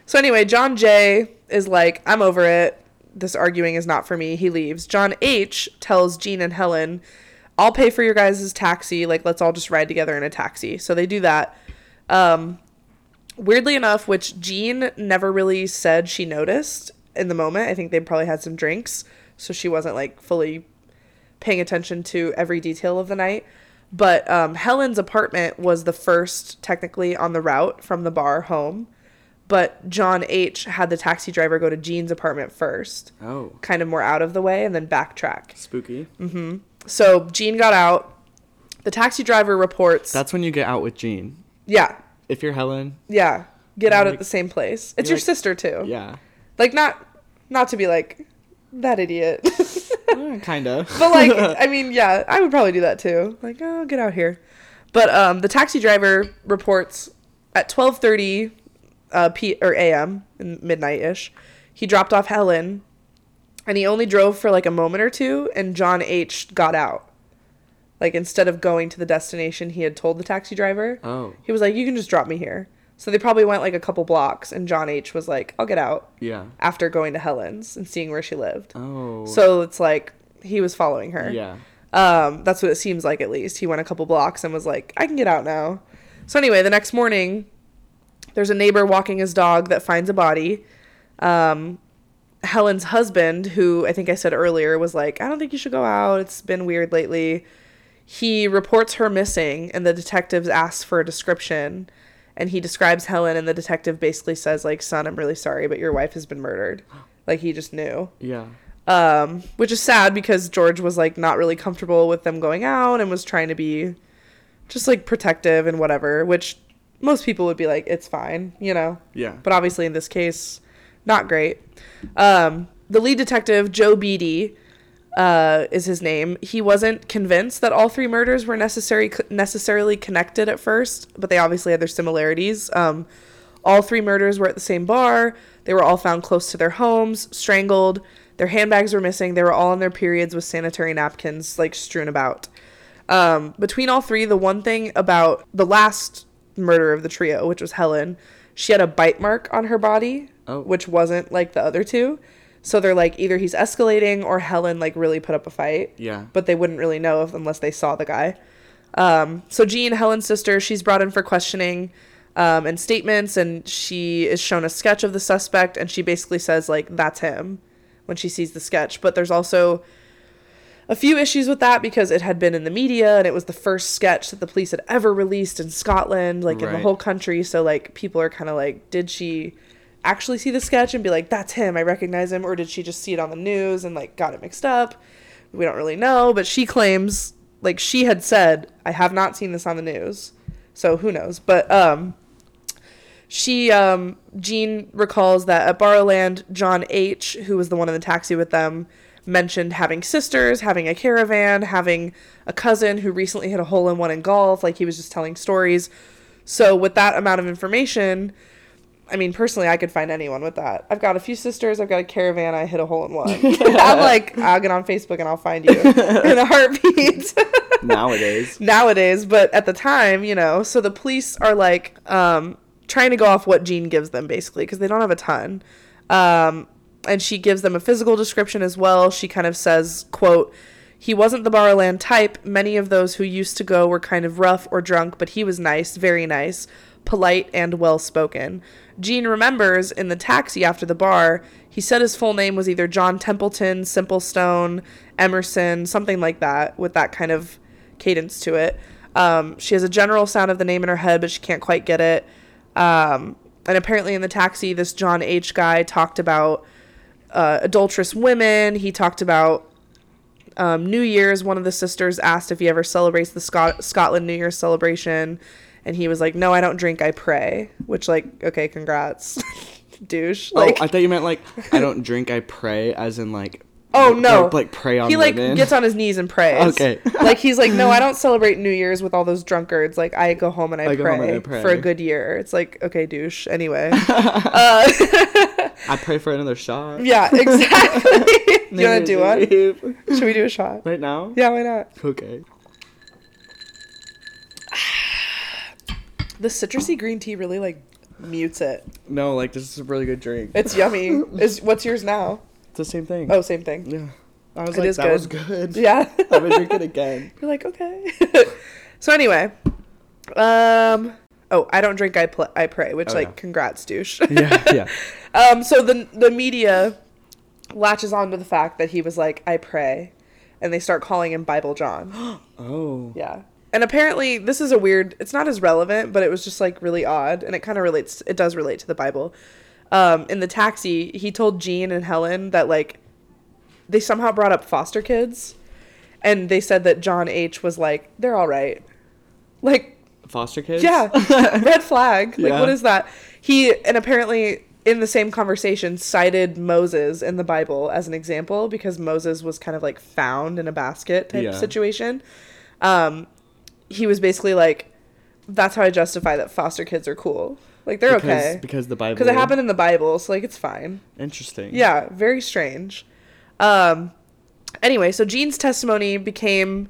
So anyway, John Jay is like, I'm over it. This arguing is not for me. He leaves. John H. tells Jean and Helen, I'll pay for your guys' taxi. Like, let's all just ride together in a taxi. So they do that. Um, weirdly enough, which Jean never really said she noticed in the moment. I think they probably had some drinks, so she wasn't, like, fully paying attention to every detail of the night. But um, Helen's apartment was the first, technically, on the route from the bar home. But John H. had the taxi driver go to Jean's apartment first. Oh. Kind of more out of the way, and then backtrack. Spooky. Mm-hmm. So Jean got out. The taxi driver reports... That's when you get out with Jean. Yeah. If you're Helen. Yeah. Get out, like, at the same place. It's your, like, sister, too. Yeah. Like, not, not to be like, that idiot. Kind of. But, like, I mean, yeah, I would probably do that too. Like, oh, get out here. But um, the taxi driver reports at twelve thirty uh, p- or a m, midnight-ish, he dropped off Helen, and he only drove for, like, a moment or two, and John H. got out. Like, instead of going to the destination he had told the taxi driver, oh. He was like, you can just drop me here. So they probably went, like, a couple blocks, and John H. was like, I'll get out. Yeah. After going to Helen's and seeing where she lived. Oh. So it's like, he was following her. Yeah. Um, that's what it seems like, at least. He went a couple blocks and was like, I can get out now. So anyway, the next morning, there's a neighbor walking his dog that finds a body. Um, Helen's husband, who I think I said earlier, was like, I don't think you should go out. It's been weird lately. He reports her missing, and the detectives ask for a description, and he describes Helen, and the detective basically says, like, son, I'm really sorry, but your wife has been murdered. Like, he just knew. Yeah. Um, which is sad because George was, like, not really comfortable with them going out and was trying to be just, like, protective and whatever, which most people would be like, it's fine, you know? Yeah. But obviously in this case, not great. Um, the lead detective, Joe Beattie, uh, is his name. He wasn't convinced that all three murders were necessary, necessarily connected at first, but they obviously had their similarities. Um, all three murders were at the same bar. They were all found close to their homes, strangled. Their handbags were missing. They were all in their periods with sanitary napkins, like, strewn about. Um, between all three, the one thing about the last murder of the trio, which was Helen, she had a bite mark on her body, oh. which wasn't like the other two. So they're like, either he's escalating or Helen, like, really put up a fight. Yeah. But they wouldn't really know if, unless they saw the guy. Um, so Jean, Helen's sister, she's brought in for questioning um, and statements, and she is shown a sketch of the suspect, and she basically says, like, that's him when she sees the sketch. But there's also a few issues with that because it had been in the media, and it was the first sketch that the police had ever released in Scotland, like, right. in the whole country. So, like, people are kind of like, did she actually see the sketch and be like, that's him, I recognize him, or did she just see it on the news and, like, got it mixed up? We don't really know, but she claims, like, she had said, I have not seen this on the news, so who knows. But um she um Jean recalls that at Barrowland, John H., who was the one in the taxi with them, mentioned having sisters, having a caravan, having a cousin who recently hit a hole in one in golf. Like, he was just telling stories. So with that amount of information, I mean, personally, I could find anyone with that. I've got a few sisters. I've got a caravan. I hit a hole in one. I'm like, I'll get on Facebook and I'll find you in a heartbeat. Nowadays. Nowadays. But at the time, you know, so the police are, like, um, trying to go off what Jean gives them, basically, because they don't have a ton. Um, and she gives them a physical description as well. She kind of says, quote, he wasn't the Barrowland type. Many of those who used to go were kind of rough or drunk, but he was nice, very nice, polite, and well-spoken. Jean remembers in the taxi after the bar, he said his full name was either John Templeton, Simplestone, Emerson, something like that, with that kind of cadence to it. Um, she has a general sound of the name in her head, but she can't quite get it. Um, and apparently in the taxi, this John H. guy talked about uh, adulterous women. He talked about um, New Year's. One of the sisters asked if he ever celebrates the Scot- Scotland New Year's celebration. And he was like, no, I don't drink, I pray. Which, like, okay, congrats, douche. Like, oh, I thought you meant, like, I don't drink, I pray, as in, like... Oh, no. Like, like pray on He, like, women. Gets on his knees and prays. Okay. Like, he's like, no, I don't celebrate New Year's with all those drunkards. Like, I go home and I, I, pray, and I pray for a good year. It's like, okay, douche. Anyway. uh, I pray for another shot. Yeah, exactly. Do you want to do one? Should we do a shot? Right now? Yeah, why not? Okay. The citrusy green tea really, like, mutes it. No, like, this is a really good drink. It's yummy. Is what's yours now? It's the same thing. Oh, same thing. Yeah. I was it like, is that good. was good. Yeah. I'm going to drink it again. You're like, okay. So, anyway. Um. Oh, I don't drink, I, pl- I pray, which, oh, like, yeah. Congrats, douche. Yeah, yeah. Um. So, the, the media latches on to the fact that he was like, I pray. And they start calling him Bible John. Oh. Yeah. And apparently, this is a weird, it's not as relevant, but it was just, like, really odd. And it kind of relates, it does relate to the Bible. Um, in the taxi, he told Jean and Helen that, like, they somehow brought up foster kids. And they said that John H. was like, they're all right. Like. Foster kids? Yeah. Red flag. Like, yeah. What is that? He, and apparently, in the same conversation, cited Moses in the Bible as an example. Because Moses was kind of, like, found in a basket type yeah. situation. Um. He was basically like, that's how I justify that foster kids are cool. Like, they're because, okay. Because the Bible. Because it happened in the Bible, so, like, it's fine. Interesting. Yeah, very strange. Um, anyway, so Jean's testimony became,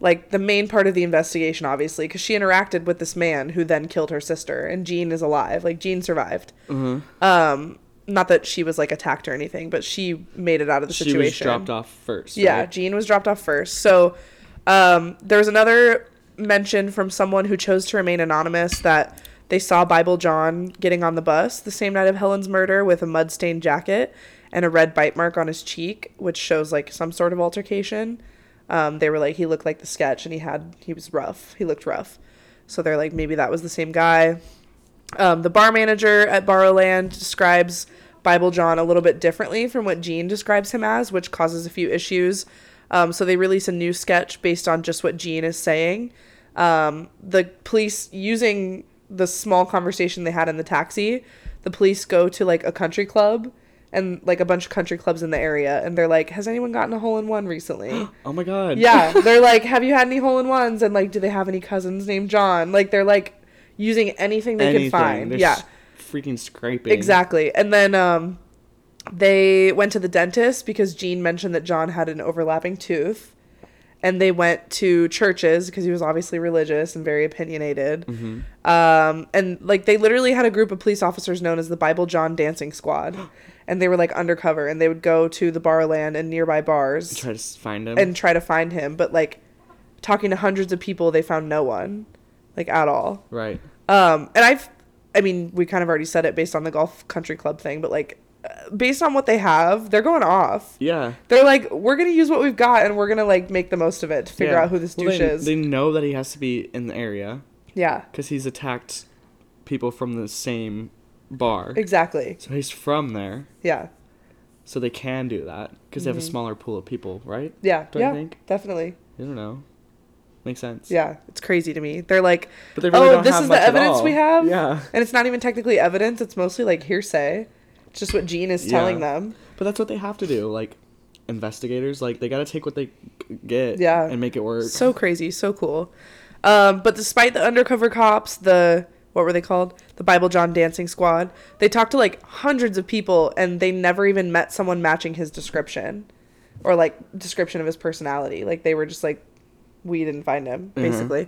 like, the main part of the investigation, obviously, because she interacted with this man who then killed her sister, and Jean is alive. Like, Jean survived. Mm-hmm. Um, not that she was, like, attacked or anything, but she made it out of the situation. She was dropped off first, right? Yeah, Jean was dropped off first. So, um, there was another... mention from someone who chose to remain anonymous that they saw Bible John getting on the bus the same night of Helen's murder with a mud-stained jacket and a red bite mark on his cheek, which shows, like, some sort of altercation. Um, they were like, he looked like the sketch, and he had, he was rough. He looked rough. So they're like, maybe that was the same guy. Um, the bar manager at Barrowland describes Bible John a little bit differently from what Jean describes him as, which causes a few issues. Um, so they release a new sketch based on just what Jean is saying. Um, the police, using the small conversation they had in the taxi, the police go to like a country club, and like a bunch of country clubs in the area, and they're like, has anyone gotten a hole-in-one recently? Oh my god. Yeah, they're like, have you had any hole-in-ones? And like, do they have any cousins named John? Like, they're like using anything they anything. can find. They're yeah. freaking scraping. Exactly. And then um, they went to the dentist because Jean mentioned that John had an overlapping tooth. And they went to churches because he was obviously religious and very opinionated. Mm-hmm. Um, and like, they literally had a group of police officers known as the Bible John Dancing Squad. And they were like undercover, and they would go to the Barrowland and nearby bars. Try to find him. And try to find him. But like, talking to hundreds of people, they found no one. Like, at all. Right. Um, and I've, I mean, we kind of already said it based on the golf country club thing, but like, based on what they have, they're going off. Yeah. They're like, we're going to use what we've got, and we're going to like make the most of it to figure yeah. out who this well, douche they, is. They know that he has to be in the area. Yeah. Because he's attacked people from the same bar. Exactly. So he's from there. Yeah. So they can do that because mm-hmm. they have a smaller pool of people, right? Yeah. Do yeah, I think? Definitely. I don't know. Makes sense. Yeah, it's crazy to me. They're like, but they really oh, don't this have is much the evidence we have? Yeah. And it's not even technically evidence. It's mostly like hearsay. It's just what Jean is telling yeah. them. But that's what they have to do. Like, investigators, like, they got to take what they get yeah. and make it work. So crazy. So cool. Um, but despite the undercover cops, the, what were they called? The Bible John Dancing Squad. They talked to like hundreds of people, and they never even met someone matching his description or like description of his personality. Like, they were just like, we didn't find him, basically.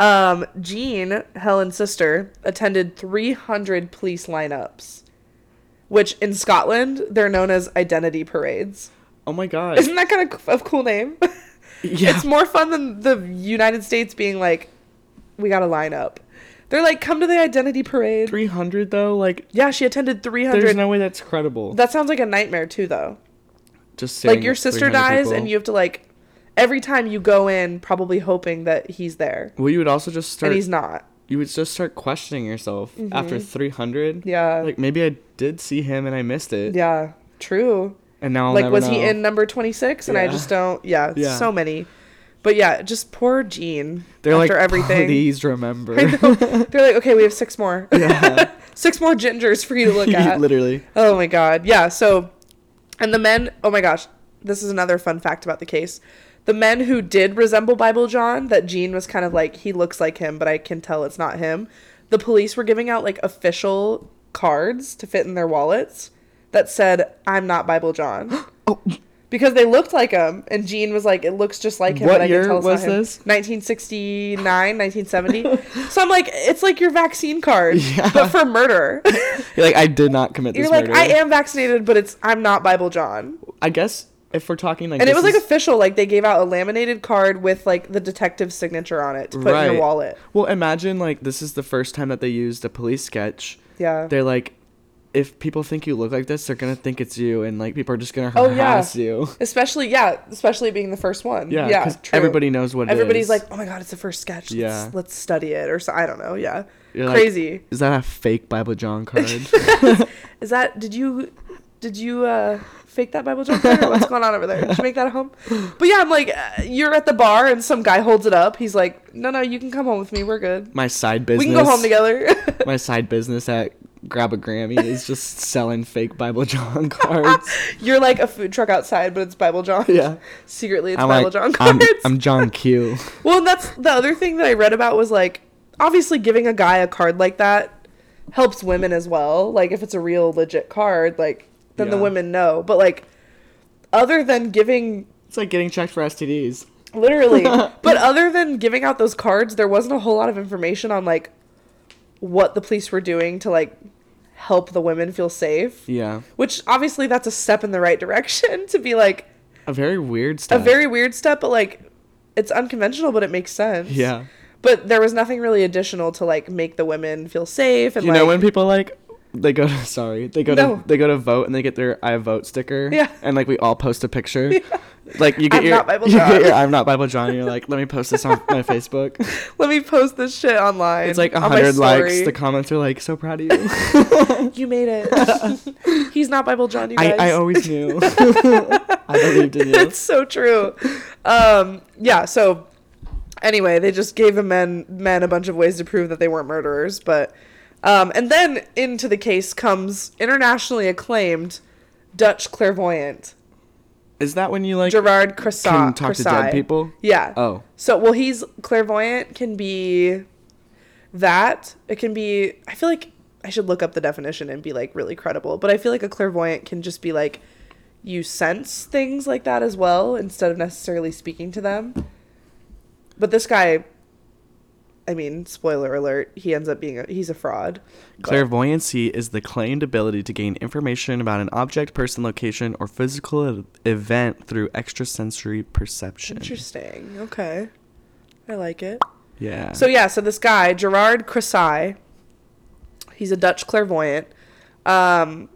Mm-hmm. Um, Jean, Helen's sister, attended three hundred police lineups, which in Scotland, they're known as identity parades. Oh, my God. Isn't that kind of a cool name? Yeah. It's more fun than the United States being like, we got to line up. They're like, come to the identity parade. three hundred, though? Like, yeah, she attended three hundred. There's no way that's credible. That sounds like a nightmare, too, though. Just like, your sister dies, people. And you have to, like... Every time you go in, probably hoping that he's there. Well, you would also just start... And he's not. You would just start questioning yourself mm-hmm. after three hundred. Yeah. Like, maybe I did see him and I missed it. Yeah. True. And now I'll Like, never was know. He in number twenty-six? And yeah. I just don't... Yeah, yeah. So many. But yeah, just poor Jean. They're after like, everything. Please remember. They're like, okay, we have six more. Yeah. Six more gingers for you to look at. Literally. Oh, my God. Yeah, so... And the men... Oh, my gosh. This is another fun fact about the case. The men who did resemble Bible John, that Jean was kind of like, he looks like him, but I can tell it's not him. The police were giving out, like, official cards to fit in their wallets that said, I'm not Bible John. Oh. Because they looked like him, and Jean was like, it looks just like him, what but I can tell it's not him. What year was this? nineteen sixty-nine, nineteen seventy. So I'm like, it's like your vaccine card, yeah. but for murder. You're like, I did not commit this You're murder. You're like, I am vaccinated, but it's I'm not Bible John. I guess... If we're talking like, and it was like is... official, like they gave out a laminated card with like the detective's signature on it to put right. in your wallet. Well, imagine like this is the first time that they used a police sketch. Yeah, they're like, if people think you look like this, they're gonna think it's you, and like people are just gonna harass oh, yeah. you. Especially, yeah, especially being the first one. Yeah, yeah, true. Everybody knows what. Everybody's it is. Everybody's like, oh my god, it's the first sketch. Yeah, let's, let's study it, or so, I don't know. Yeah, You're crazy. Like, is that a fake Bible John card? Is that? Did you? Did you? uh Fake that Bible John card? What's going on over there? Did you make that a home? But yeah, I'm like, uh, you're at the bar and some guy holds it up. He's like, no, no, you can come home with me. We're good. My side business. We can go home together. My side business at Grab a Grammy is just selling fake Bible John cards. You're like a food truck outside, but it's Bible John. Yeah. Secretly, it's I'm Bible like, John cards. I'm, I'm John Q. Well, and that's the other thing that I read about was like, obviously giving a guy a card like that helps women as well. Like if it's a real legit card, like. Than yeah. the women know. But, like, other than giving... It's like getting checked for S T Ds. Literally. But other than giving out those cards, there wasn't a whole lot of information on, like, what the police were doing to, like, help the women feel safe. Yeah. Which, obviously, that's a step in the right direction to be, like... A very weird step. A very weird step, but, like, it's unconventional, but it makes sense. Yeah. But there was nothing really additional to, like, make the women feel safe. And, you like, know when people, like... they go to sorry they go no. to they go to vote and they get their I vote sticker. Yeah. And like we all post a picture. Yeah. Like you get I'm your, not Bible you John. Get your I'm not Bible John. And you're like, let me post this on my Facebook. Let me post this shit online. It's like a hundred likes. The comments are like, so proud of you. You made it. He's not Bible John. You guys. I, I always knew. I believed in you. It's so true. Um. Yeah. So. Anyway, they just gave the men men a bunch of ways to prove that they weren't murderers, but. Um, and then into the case comes internationally acclaimed Dutch clairvoyant. Is that when you like Gerard Croiset can talk Croiset. to dead people? Yeah. Oh. So well, he's clairvoyant can be that. It can be. I feel like I should look up the definition and be like really credible, but I feel like a clairvoyant can just be like you sense things like that as well instead of necessarily speaking to them. But this guy. I mean, spoiler alert, he ends up being a, he's a fraud. But. Clairvoyancy is the claimed ability to gain information about an object, person, location, or physical event through extrasensory perception. Interesting. Okay. I like it. Yeah. So, yeah, so this guy, Gerard Croiset, he's a Dutch clairvoyant. Um,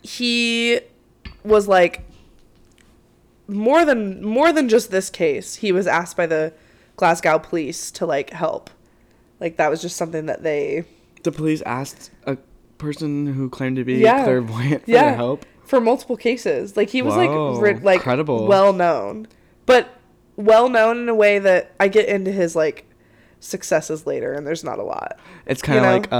he was like, more than more than just this case, he was asked by the Glasgow police to like help. Like that was just something that they the police asked a person who claimed to be yeah. clairvoyant for yeah. their help for multiple cases. Like he was Whoa, like ri- like incredible. well known, but well known in a way that I get into his like successes later, and there's not a lot. It's kind of you know? like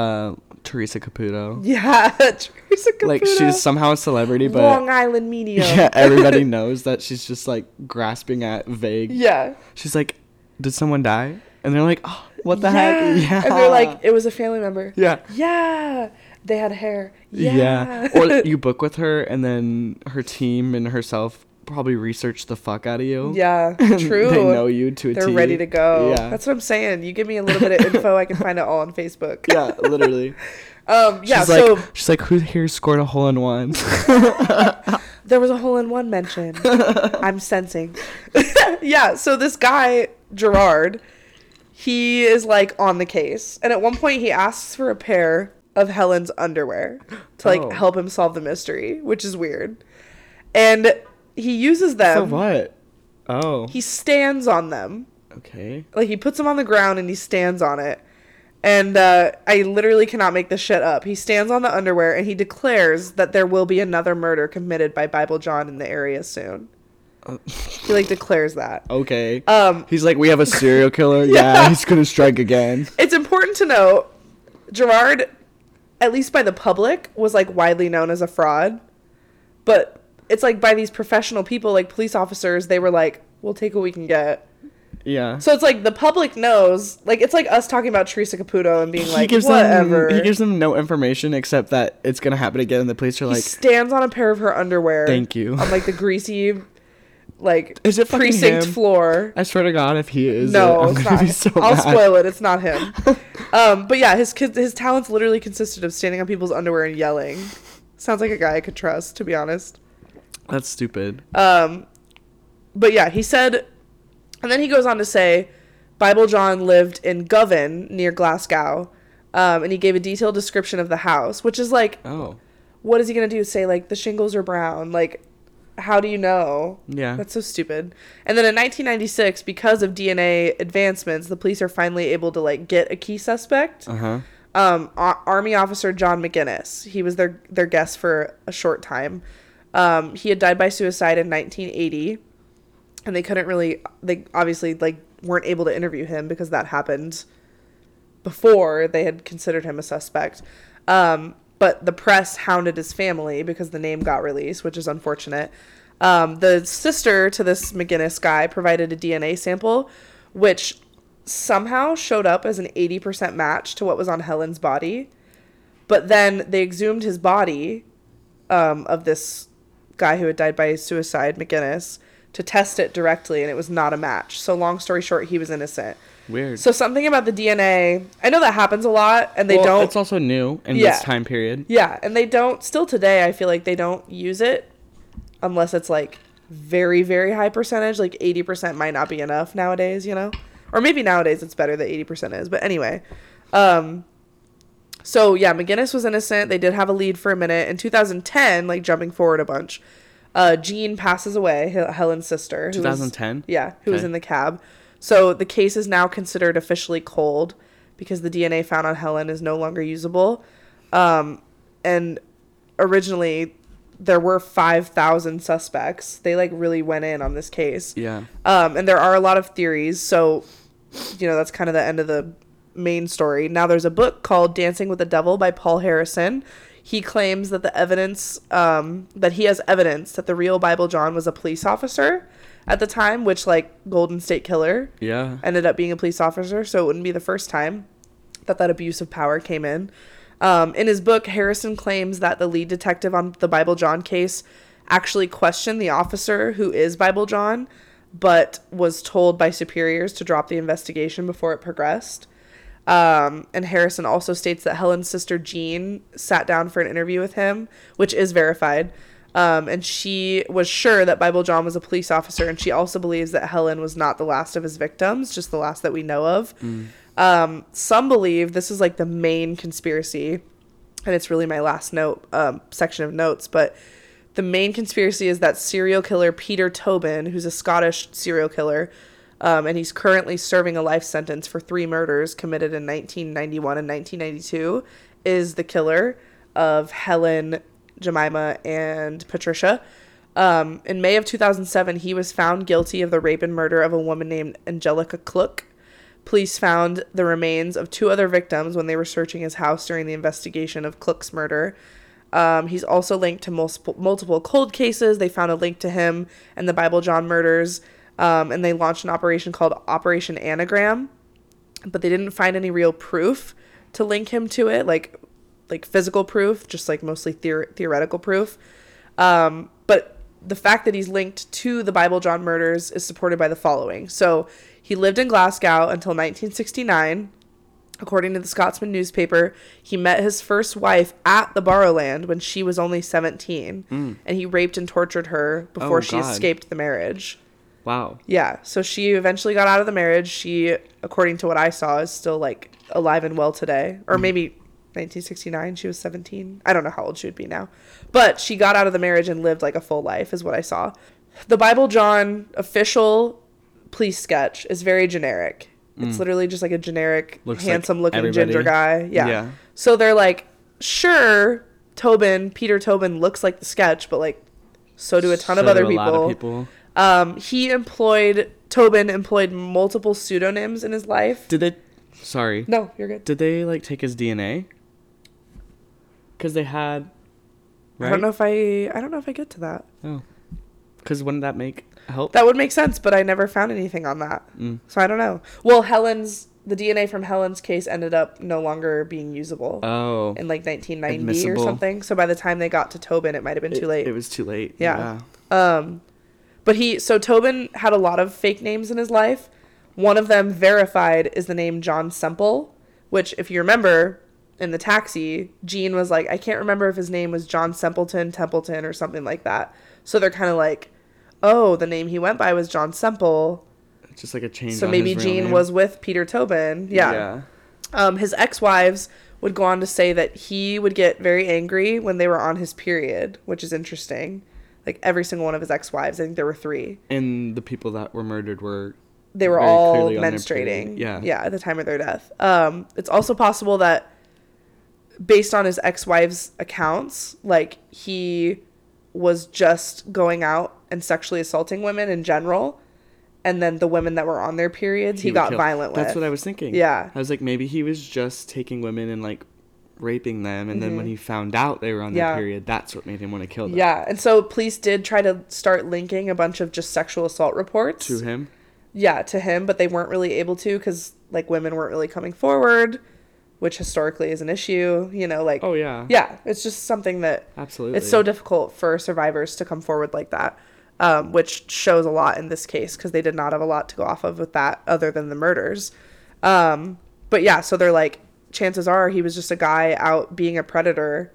uh Teresa Caputo. Yeah, Teresa Caputo. Like she's somehow a celebrity, but Long Island media. Yeah, everybody knows that she's just like grasping at vague. Yeah, she's like. Did someone die? And they're like, oh, what the yeah. heck? Yeah. And they're like, it was a family member. Yeah. Yeah. They had hair. Yeah. yeah. Or you book with her, and then her team and herself probably research the fuck out of you. Yeah. True. They know you to a T. They're ready to go. Yeah. That's what I'm saying. You give me a little bit of info, I can find it all on Facebook. Yeah, literally. um. Yeah. She's so like, she's like, who here scored a hole in one? There was a hole in one mentioned. I'm sensing. Yeah. So this guy. Gerard, he is like on the case, and at one point he asks for a pair of Helen's underwear to like oh. help him solve the mystery, which is weird. And he uses them. So what? Oh. He stands on them. Okay. Like he puts them on the ground and he stands on it. And uh, I literally cannot make this shit up. He stands on the underwear and he declares that there will be another murder committed by Bible John in the area soon. He like declares that. Okay. Um, he's like, we have a serial killer. yeah. yeah, he's gonna strike again. It's important to note, Gerard, at least by the public, was like widely known as a fraud. But it's like by these professional people, like police officers, they were like, we'll take what we can get. Yeah. So it's like the public knows, like it's like us talking about Teresa Caputo and being he like, gives whatever. Them, he gives them no information except that it's gonna happen again, and the police are he like, stands on a pair of her underwear. Thank you. On like the greasy. Like is it precinct him? floor. I swear to God, if he is, no, it, I'm it's not. Be so I'll bad. spoil it. It's not him. um, but yeah, his kids, his talents literally consisted of standing on people's underwear and yelling. Sounds like a guy I could trust, to be honest. That's stupid. Um, but yeah, he said, and then he goes on to say, Bible John lived in Govan near Glasgow, um, and he gave a detailed description of the house, which is like, oh, what is he gonna do? Say like the shingles are brown, like. How do you know? Yeah. That's so stupid. And then in nineteen ninety-six, because of D N A advancements, the police are finally able to, like, get a key suspect. Uh-huh. Um, Ar- Army officer John McGinnis. He was their, their guest for a short time. Um, he had died by suicide in nineteen eighty. And they couldn't really... They obviously, like, weren't able to interview him because that happened before they had considered him a suspect. Um... But the press hounded his family because the name got released, which is unfortunate. Um, the sister to this McGinnis guy provided a D N A sample, which somehow showed up as an eighty percent match to what was on Helen's body. But then they exhumed his body um, of this guy who had died by suicide, McGinnis, to test it directly, and it was not a match. So long story short, he was innocent. Weird. So something about the D N A, I know that happens a lot, and they well, don't... it's also new in yeah. this time period. Yeah, and they don't, still today, I feel like they don't use it unless it's, like, very, very high percentage. Like, eighty percent might not be enough nowadays, you know? Or maybe nowadays it's better that eighty percent is, but anyway. Um, So, yeah, McGinnis was innocent. They did have a lead for a minute. In two thousand ten, like, jumping forward a bunch, uh, Jean passes away, Helen's sister. two thousand ten? Yeah, who okay. was in the cab. So the case is now considered officially cold because the D N A found on Helen is no longer usable. Um, and originally, there were five thousand suspects. They, like, really went in on this case. Yeah. Um, and there are a lot of theories. So, you know, that's kind of the end of the main story. Now there's a book called Dancing with the Devil by Paul Harrison. He claims that the evidence, um, that he has evidence that the real Bible John was a police officer at the time, which, like, Golden State Killer yeah. ended up being a police officer. So it wouldn't be the first time that that abuse of power came in. Um, in his book, Harrison claims that the lead detective on the Bible John case actually questioned the officer who is Bible John, but was told by superiors to drop the investigation before it progressed. Um, and Harrison also states that Helen's sister Jean sat down for an interview with him, which is verified. Um, and she was sure that Bible John was a police officer. And she also believes that Helen was not the last of his victims, just the last that we know of. Mm. Um, some believe this is, like, the main conspiracy, and it's really my last note, um, section of notes, but the main conspiracy is that serial killer Peter Tobin, who's a Scottish serial killer. Um, and he's currently serving a life sentence for three murders committed in nineteen ninety-one and nineteen ninety-two, is the killer of Helen, Jemima, and Patricia. Um, in May of two thousand seven, he was found guilty of the rape and murder of a woman named Angelica Cluck. Police found the remains of two other victims when they were searching his house during the investigation of Cluck's murder. Um, he's also linked to multiple, multiple cold cases. They found a link to him and the Bible John murders. Um, and they launched an operation called Operation Anagram, but they didn't find any real proof to link him to it, like like physical proof, just like mostly theor- theoretical proof. Um, but the fact that he's linked to the Bible John murders is supported by the following. So he lived in Glasgow until nineteen sixty-nine. According to the Scotsman newspaper, he met his first wife at the Barrowland when she was only seventeen, mm. and he raped and tortured her before oh, she God. escaped the marriage. Wow. Yeah. So she eventually got out of the marriage. She, according to what I saw, is still, like, alive and well today. Or maybe nineteen sixty-nine, she was seventeen. I don't know how old she would be now. But she got out of the marriage and lived, like, a full life is what I saw. The Bible John official police sketch is very generic. Mm. It's literally just, like, a generic, Looks handsome-looking like ginger guy. Yeah. yeah. So they're like, sure, Tobin, Peter Tobin looks like the sketch, but, like, so do a ton so of other a people. lot of people. Um, he employed, Tobin employed multiple pseudonyms in his life. Did they, sorry. No, you're good. Did they, like, take his D N A? Because they had, right? I don't know if I, I don't know if I get to that. Oh. Because wouldn't that make help? That would make sense, but I never found anything on that. Mm. So I don't know. Well, Helen's, the D N A from Helen's case ended up no longer being usable. Oh. In, like, nineteen ninety Admissible. or something. So by the time they got to Tobin, it might have been it, too late. It was too late. Yeah. yeah. Um. But he, so Tobin had a lot of fake names in his life. One of them verified is the name John Semple, which, if you remember, in the taxi, Jean was like, I can't remember if his name was John Sempleton, Templeton, or something like that. So they're kind of like, oh, the name he went by was John Semple. It's just like a change. So on maybe his Jean name. was with Peter Tobin. Yeah. yeah. Um, his ex-wives would go on to say that he would get very angry when they were on his period, which is interesting. Like, every single one of his ex-wives. I think there were three. And the people that were murdered were... They were all menstruating. Yeah. Yeah, at the time of their death. Um, it's also possible that, based on his ex-wives' accounts, like, he was just going out and sexually assaulting women in general. And then the women that were on their periods, he, he got violent with. That's what I was thinking. Yeah. I was like, maybe he was just taking women and, like, raping them, and mm-hmm. then when he found out they were on yeah. their period, that's what made him want to kill them. Yeah, and so police did try to start linking a bunch of just sexual assault reports to him. Yeah, to him, but they weren't really able to because, like, women weren't really coming forward, which historically is an issue, you know, like... Oh, yeah. Yeah, it's just something that... Absolutely. It's so difficult for survivors to come forward like that, um, which shows a lot in this case because they did not have a lot to go off of with that other than the murders. Um, but, yeah, so they're like... Chances are he was just a guy out being a predator,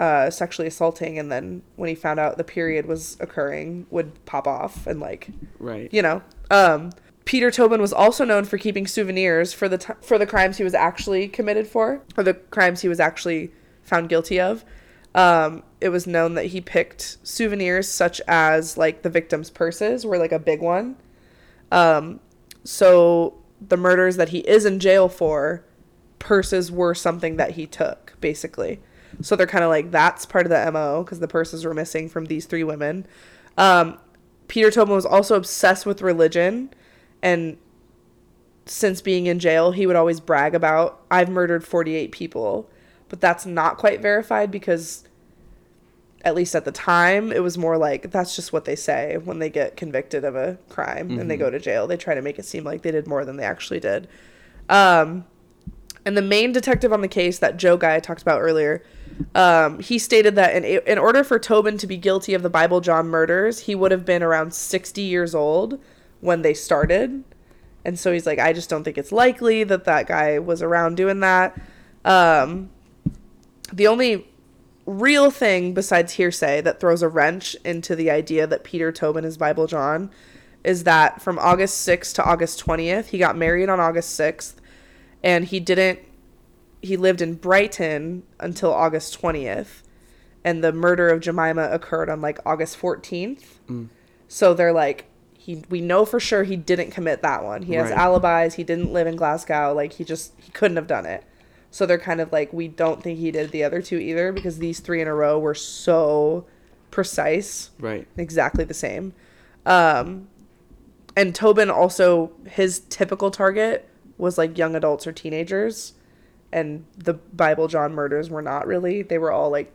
uh, sexually assaulting, and then when he found out the period was occurring, would pop off and, like, right, you know. Um, Peter Tobin was also known for keeping souvenirs for the t- for the crimes he was actually committed for, or the crimes he was actually found guilty of. Um, it was known that he picked souvenirs such as, like, the victims' purses were, like, a big one. Um, so the murders that he is in jail for, purses were something that he took, basically. So they're kind of like, that's part of the M O, because the purses were missing from these three women. Um, Peter Tobin was also obsessed with religion, and since being in jail, he would always brag about, I've murdered forty-eight people. But that's not quite verified because, at least at the time, it was more like, that's just what they say when they get convicted of a crime mm-hmm. and they go to jail. They try to make it seem like they did more than they actually did. Um, and the main detective on the case, that Joe guy I talked about earlier, um, he stated that in, in order for Tobin to be guilty of the Bible John murders, he would have been around sixty years old when they started. And so he's like, I just don't think it's likely that that guy was around doing that. Um... The only real thing besides hearsay that throws a wrench into the idea that Peter Tobin is Bible John is that from August sixth to August twentieth, he got married on August sixth, and he didn't, he lived in Brighton until August twentieth, and the murder of Jemima occurred on, like, August fourteenth. Mm. So they're like, he, we know for sure he didn't commit that one. He has right. alibis. He didn't live in Glasgow. Like, he just, he couldn't have done it. So they're kind of like, we don't think he did the other two either, because these three in a row were so precise. Right. Exactly the same. Um, and Tobin also, his typical target was, like, young adults or teenagers. And the Bible John murders were not really. They were all, like,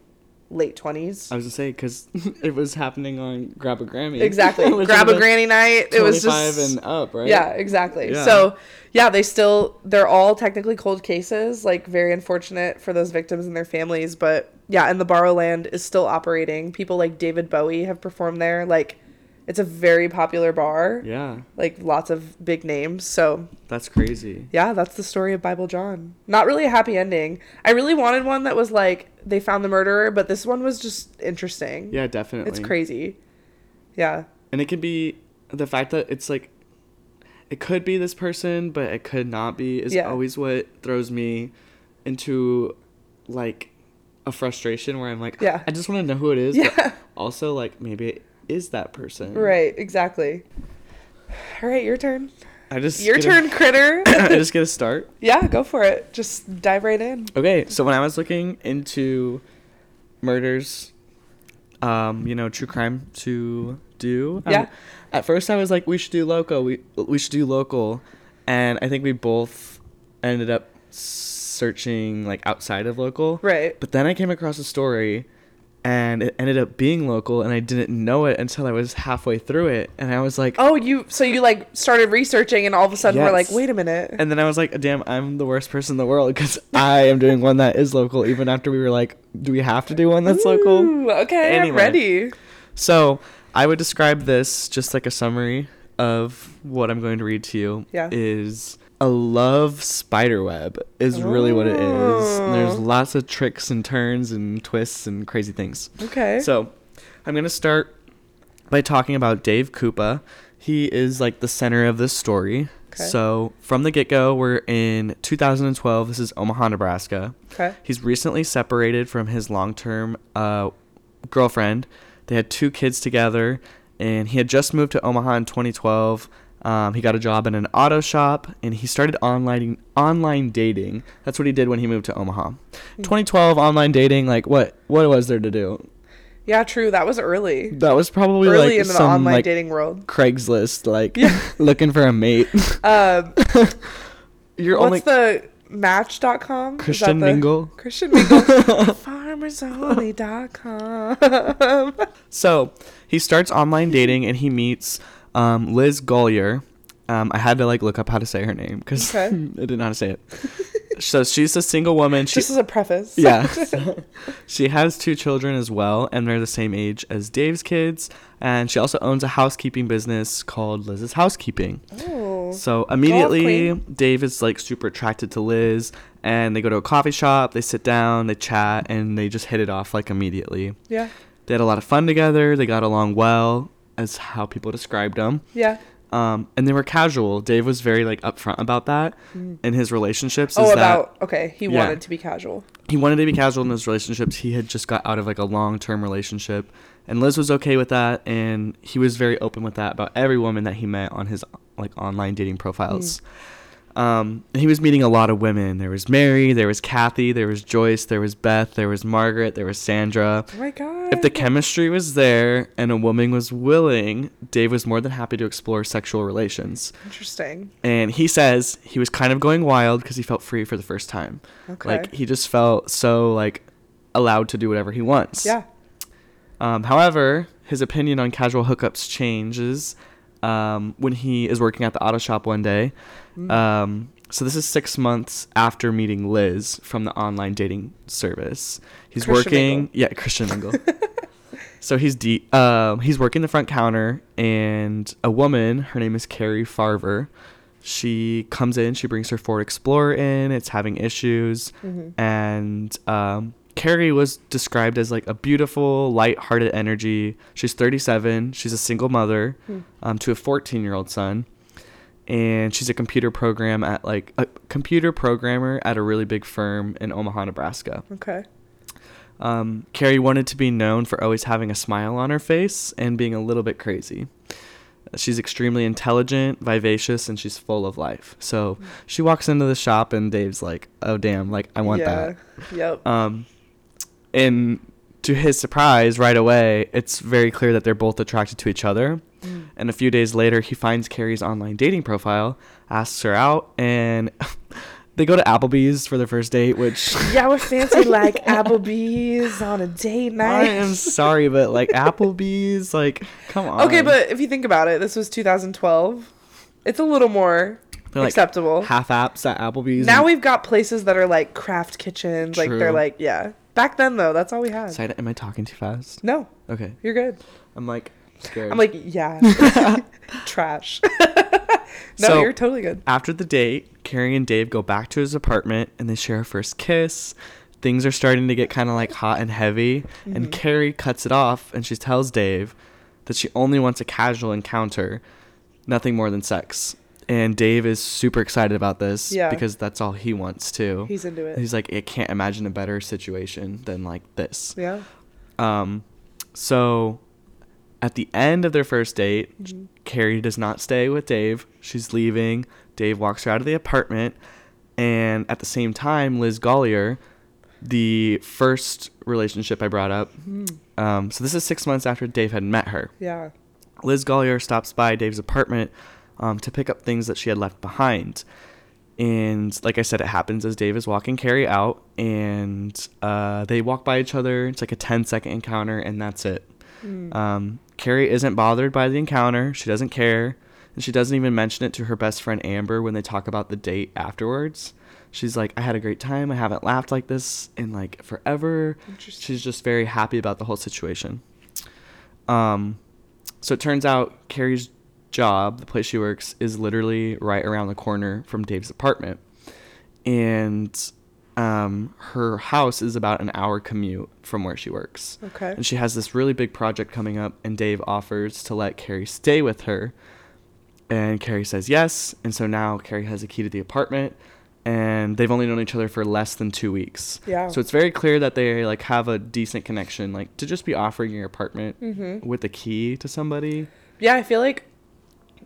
late twenties. I was going to say, because it was happening on Grab a Grammy. Exactly. Grab a Granny night. It was just twenty-five and up, right? Yeah, exactly. Yeah. So, yeah, they still, they're all technically cold cases, like, very unfortunate for those victims and their families. But, yeah, and the Barrowland is still operating. People like David Bowie have performed there. Like, it's a very popular bar. Yeah. Like, lots of big names. So. That's crazy. Yeah, that's the story of Bible John. Not really a happy ending. I really wanted one that was like, they found the murderer, but this one was just interesting. Yeah, definitely. It's crazy. Yeah. And it could be the fact that it's like, it could be this person, but it could not be, is yeah. always what throws me into, like, a frustration where I'm like, yeah. I just want to know who it is. Yeah. But also, like, maybe it is that person. Right, exactly. All right, your turn. I just your turn, a, critter. I just get a start. Yeah, go for it. Just dive right in. Okay, so when I was looking into murders, um, you know, true crime to do. Yeah. Um, at first, I was like, we should do local. We we should do local, and I think we both ended up searching, like, outside of local. Right. But then I came across a story. And it ended up being local, and I didn't know it until I was halfway through it. And I was like... Oh, you... So you, like, started researching, and all of a sudden yes. we're like, wait a minute. And then I was like, damn, I'm the worst person in the world, because I am doing one that is local, even after we were like, do we have to do one that's Ooh, local? Okay, anyway, I'm ready. So I would describe this, just like a summary of what I'm going to read to you, yeah. is... A love spiderweb is really what it is. And there's lots of tricks and turns and twists and crazy things. Okay. So I'm going to start by talking about Dave Kroupa. He is, like, the center of this story. Okay. So from the get-go, we're in two thousand twelve. This is Omaha, Nebraska. Okay. He's recently separated from his long-term uh, girlfriend. They had two kids together, and he had just moved to Omaha in twenty twelve. Um, he got a job in an auto shop, and he started online online dating. That's what he did when he moved to Omaha. twenty twelve, online dating, like, what what was there to do? Yeah, true. That was early. That was probably early, like, in the some, online, like, dating world. Craigslist, like, yeah. looking for a mate. Um, You're what's only... the match dot com? Christian Mingle. Christian Mingle. farmers only dot com. So he starts online dating, and he meets... Um, Liz Golyar. Um, I had to, like, look up how to say her name because okay. I didn't know how to say it. So she's a single woman. She, this is a preface. Yeah. So she has two children as well, and they're the same age as Dave's kids. And she also owns a housekeeping business called Liz's Housekeeping. Oh. So immediately, Dave is, like, super attracted to Liz, and they go to a coffee shop, they sit down, they chat, and they just hit it off, like, immediately. Yeah. They had a lot of fun together. They got along well. As how people described them. Yeah. Um, and they were casual. Dave was very like upfront about that mm. in his relationships. Oh, is about that, okay. He yeah. wanted to be casual. He wanted to be casual in his relationships. He had just got out of like a long-term relationship, and Liz was okay with that. And he was very open with that about every woman that he met on his like online dating profiles. Mm. Um, and he was meeting a lot of women. There was Mary. There was Kathy. There was Joyce. There was Beth. There was Margaret. There was Sandra. Oh my God. If the chemistry was there and a woman was willing, Dave was more than happy to explore sexual relations. Interesting. And he says he was kind of going wild because he felt free for the first time. Okay. Like, he just felt so, like, allowed to do whatever he wants. Yeah. Um, however, his opinion on casual hookups changes um, when he is working at the auto shop one day. Mm. Um So this is six months after meeting Liz from the online dating service. He's Christian working, Mingle. yeah, Christian Mingle. So he's de- um, he's working the front counter, and a woman, her name is Cari Farver. She comes in, she brings her Ford Explorer in. It's having issues, mm-hmm. and um, Cari was described as like a beautiful, light-hearted energy. She's thirty-seven. She's a single mother mm. um, to a fourteen-year-old son. And she's a computer program at like a computer programmer at a really big firm in Omaha, Nebraska. Okay. Um, Cari wanted to be known for always having a smile on her face and being a little bit crazy. She's extremely intelligent, vivacious, and she's full of life. So she walks into the shop and Dave's like, "Oh damn, like I want yeah. that." Yep. Um, and to his surprise, right away, it's very clear that they're both attracted to each other. Mm. And a few days later, he finds Cari's online dating profile, asks her out, and they go to Applebee's for their first date, which... Yeah, we're fancy, like, Applebee's on a date night. I am sorry, but, like, Applebee's, like, come on. Okay, but if you think about it, this was two thousand twelve. It's a little more... Like acceptable. Half apps at Applebee's. Now we've got places that are like craft kitchens. True. Like they're like, yeah. Back then though, that's all we had. Sorry, am I talking too fast? No. Okay. You're good. I'm like scared. I'm like, yeah. Trash. No, so, you're totally good. After the date, Cari and Dave go back to his apartment and they share a first kiss. Things are starting to get kind of like hot and heavy. Mm-hmm. And Cari cuts it off and she tells Dave that she only wants a casual encounter, nothing more than sex. And Dave is super excited about this yeah. because that's all he wants, too. He's into it. He's like, I can't imagine a better situation than, like, this. Yeah. Um. So, at the end of their first date, mm-hmm. Cari does not stay with Dave. She's leaving. Dave walks her out of the apartment. And at the same time, Liz Golyar, the first relationship I brought up. Mm. Um. So, this is six months after Dave had met her. Yeah. Liz Golyar stops by Dave's apartment Um, to pick up things that she had left behind. And like I said, it happens as Dave is walking Cari out, and uh, they walk by each other. It's like a ten second encounter, and that's it. Mm. Um, Cari isn't bothered by the encounter. She doesn't care. And she doesn't even mention it to her best friend, Amber, when they talk about the date afterwards. She's like, I had a great time. I haven't laughed like this in like forever. She's just very happy about the whole situation. Um, so it turns out Cari's job, the place she works, is literally right around the corner from Dave's apartment, and um her house is about an hour commute from where she works. Okay. And she has this really big project coming up, and Dave offers to let Cari stay with her, and Cari says yes. And so now Cari has a key to the apartment, and they've only known each other for less than two weeks. Yeah. So it's very clear that they like have a decent connection, like to just be offering your apartment mm-hmm. with a key to somebody. Yeah, I feel like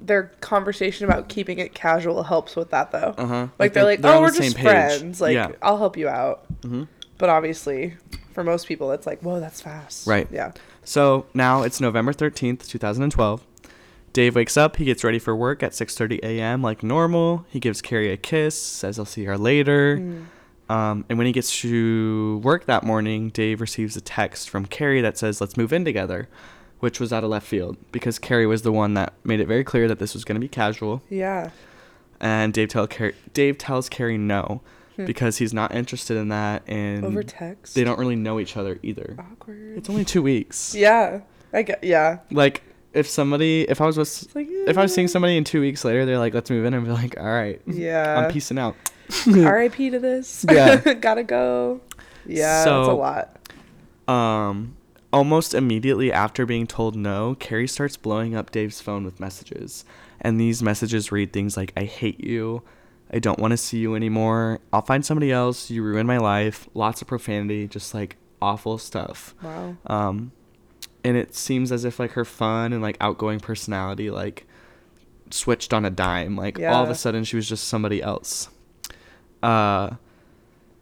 their conversation about keeping it casual helps with that, though. Uh-huh. Like, like they're, they're like, they're oh, we're just friends. Like, yeah. I'll help you out. Mm-hmm. But obviously, for most people, it's like, whoa, that's fast. Right. Yeah. So now it's November thirteenth, two thousand twelve. Dave wakes up. He gets ready for work at six thirty a.m. like normal. He gives Cari a kiss, says I'll see her later. Mm. Um, and when he gets to work that morning, Dave receives a text from Cari that says, let's move in together, which was out of left field because Cari was the one that made it very clear that this was going to be casual. Yeah. And Dave, tell Cari, Dave tells Cari no hmm. because he's not interested in that. And over text. They don't really know each other either. Awkward. It's only two weeks. Yeah. I get, yeah. Like if somebody, if I was with, like, yeah. if I was seeing somebody and two weeks later, they're like, let's move in. I'd be like, all right. Yeah. I'm peacing out. R I P to this. Yeah. Gotta go. Yeah. So, that's a lot. Um, Almost immediately after being told no, Cari starts blowing up Dave's phone with messages. And these messages read things like, I hate you, I don't want to see you anymore, I'll find somebody else, you ruined my life, lots of profanity, just like awful stuff. Wow. Um, and it seems as if like her fun and like outgoing personality like switched on a dime. Like yeah. all of a sudden she was just somebody else. Uh...